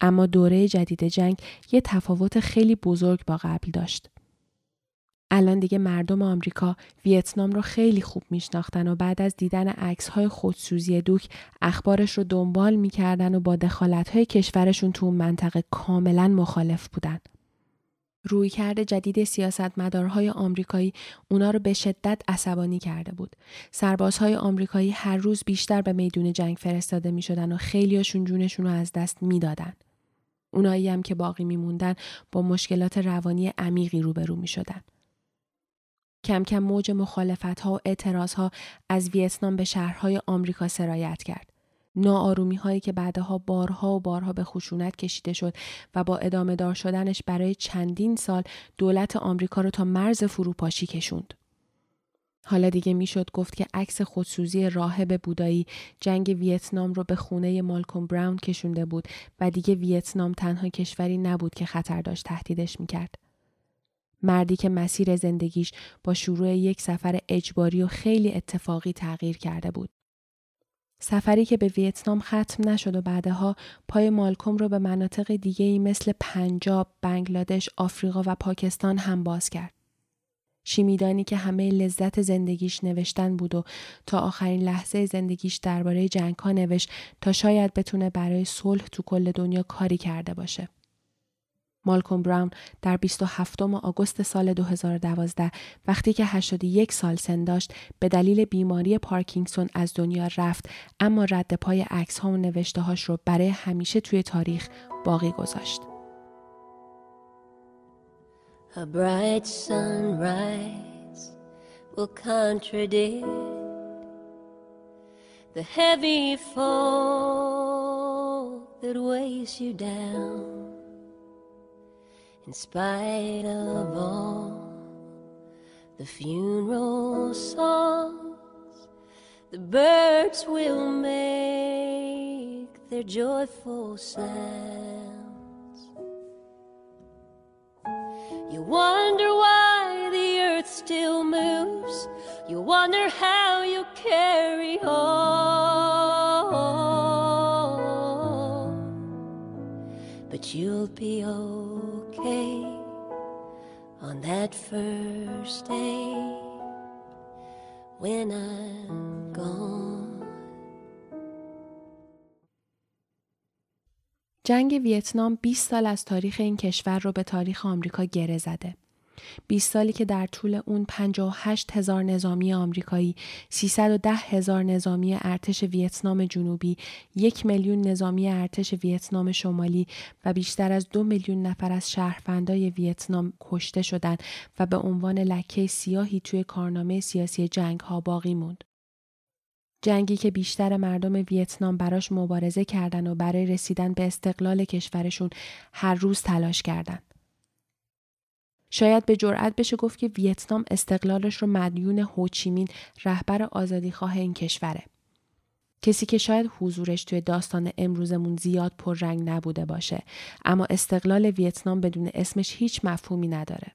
اما دوره جدید جنگ یه تفاوت خیلی بزرگ با قبل داشت. الان دیگه مردم آمریکا ویتنام رو خیلی خوب میشناختن و بعد از دیدن عکس‌های خودسوزی دوک اخبارش رو دنبال میکردن و با دخالت‌های کشورشون تو اون منطقه کاملا مخالف بودن. رویکرد جدید سیاستمدارهای آمریکایی اونا رو به شدت عصبانی کرده بود. سربازهای آمریکایی هر روز بیشتر به میدون جنگ فرستاده میشدن و خیلیاشون جونشون رو از دست میدادن. اونایی هم که باقی میموندن با مشکلات روانی عمیقی روبرو میشدن. کم کم موج مخالفت‌ها و اعتراض‌ها از ویتنام به شهرهای آمریکا سرایت کرد. ناآرومی‌هایی که بعدها بارها به خشونت کشیده شد و با ادامه دار شدنش برای چندین سال دولت آمریکا رو تا مرز فروپاشی کشوند. حالا دیگه میشد گفت که عکس خودسوزی راهب بودایی جنگ ویتنام رو به خونه مالکوم براون کشونده بود و دیگه ویتنام تنها کشوری نبود که خطر داشت تهدیدش می‌کرد. مردی که مسیر زندگیش با شروع یک سفر اجباری و خیلی اتفاقی تغییر کرده بود. سفری که به ویتنام ختم نشد و بعدها پای مالکوم رو به مناطق دیگه‌ای مثل پنجاب، بنگلادش، آفریقا و پاکستان هم باز کرد. شیمیدانی که همه لذت زندگیش نوشتن بود و تا آخرین لحظه زندگیش درباره جنگ‌ها نوشت تا شاید بتونه برای صلح تو کل دنیا کاری کرده باشه. مالکوم براون در 27 آگوست سال 2012 وقتی که 81 سال سن داشت به دلیل بیماری پارکینسون از دنیا رفت، اما رد پای عکس‌ها و نوشته‌هاش رو برای همیشه توی تاریخ باقی گذاشت. A bright sunrise will contradict the heavy fall that weighs you down. In spite of all the funeral songs, the birds will make their joyful sounds. You wonder why the earth still moves. You wonder how you carry on. But you'll be old on that first day when I'm gone. جنگ ویتنام 20 سال از تاریخ این کشور رو به تاریخ آمریکا گره زده. 20 سالی که در طول اون 58,000 نظامی آمریکایی، 310,000 نظامی ارتش ویتنام جنوبی، 1,000,000 نظامی ارتش ویتنام شمالی و بیشتر از 2,000,000 نفر از شهروندای ویتنام کشته شدند و به عنوان لکه سیاهی توی کارنامه سیاسی جنگ ها باقی موند. جنگی که بیشتر مردم ویتنام براش مبارزه کردند و برای رسیدن به استقلال کشورشون هر روز تلاش کردند. شاید به جرئت بشه گفت که ویتنام استقلالش رو مدیون هوچیمین، رهبر آزادیخواه این کشوره. کسی که شاید حضورش توی داستان امروزمون زیاد پررنگ نبوده باشه، اما استقلال ویتنام بدون اسمش هیچ مفهومی نداره.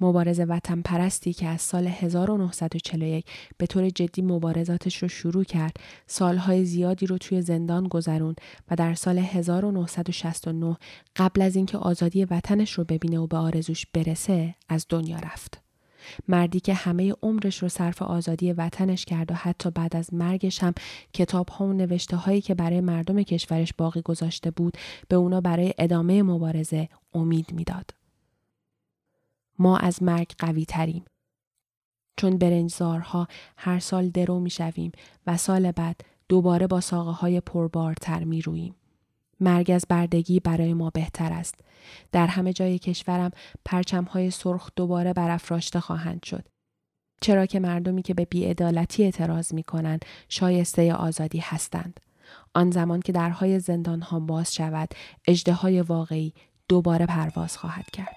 مبارزه وطن پرستی که از سال 1941 به طور جدی مبارزاتش رو شروع کرد، سالهای زیادی رو توی زندان گذروند و در سال 1969 قبل از اینکه آزادی وطنش رو ببینه و به آرزوش برسه از دنیا رفت. مردی که همه عمرش رو صرف آزادی وطنش کرد و حتی بعد از مرگش هم کتاب‌ها و نوشته‌هایی که برای مردم کشورش باقی گذاشته بود به اونا برای ادامه مبارزه امید میداد. ما از مرگ قوی تریم. چون برنجزارها هر سال درو می شویم و سال بعد دوباره با ساقه‌های پربارتر می رویم. مرگ از بردگی برای ما بهتر است. در همه جای کشورم پرچم‌های سرخ دوباره برافراشته خواهند شد. چرا که مردمی که به بی‌عدالتی اعتراض می‌کنند شایسته آزادی هستند. آن زمان که درهای زندان‌ها باز شود، اژدهای واقعی دوباره پرواز خواهد کرد.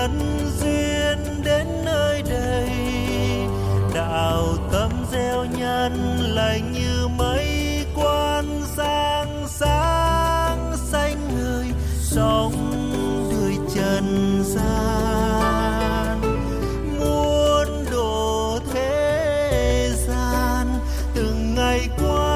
duyên đến nơi đây, đạo tâm gieo nhân lành như mây quan sáng sáng xanh người sống đời trần gian, muôn độ thế gian từng ngày qua.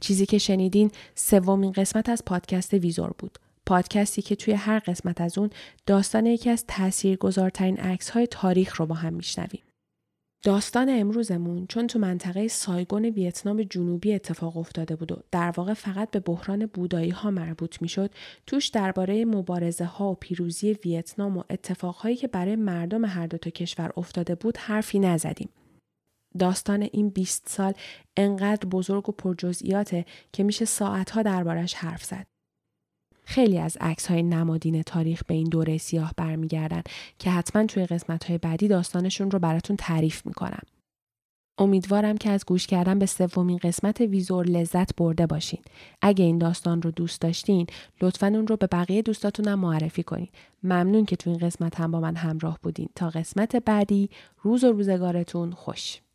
چیزی که شنیدین سومین قسمت از پادکست ویزور بود. پادکستی که توی هر قسمت از اون داستان یکی از تاثیرگذارترین عکس‌های تاریخ رو با هم میشنویم. داستان امروزمون چون تو منطقه سایگون ویتنام جنوبی اتفاق افتاده بود و در واقع فقط به بحران بودایی‌ها مربوط میشد، توش درباره مبارزه‌ها و پیروزی ویتنام و اتفاقهایی که برای مردم هر دو تا کشور افتاده بود حرفی نزدیم. داستان این 20 سال انقدر بزرگ و پرجزئیاته که میشه ساعتها دربارش حرف زد. خیلی از عکس‌های نمادین تاریخ به این دوره سیاه برمیگردن که حتما توی قسمت‌های بعدی داستانشون رو براتون تعریف میکنم. امیدوارم که از گوش کردن به سومین قسمت ویزور لذت برده باشین. اگه این داستان رو دوست داشتین، لطفاً اون رو به بقیه دوستاتونم معرفی کنین. ممنون که تو این قسمت هم با من همراه بودین. تا قسمت بعدی، روز و روزگارتون خوش.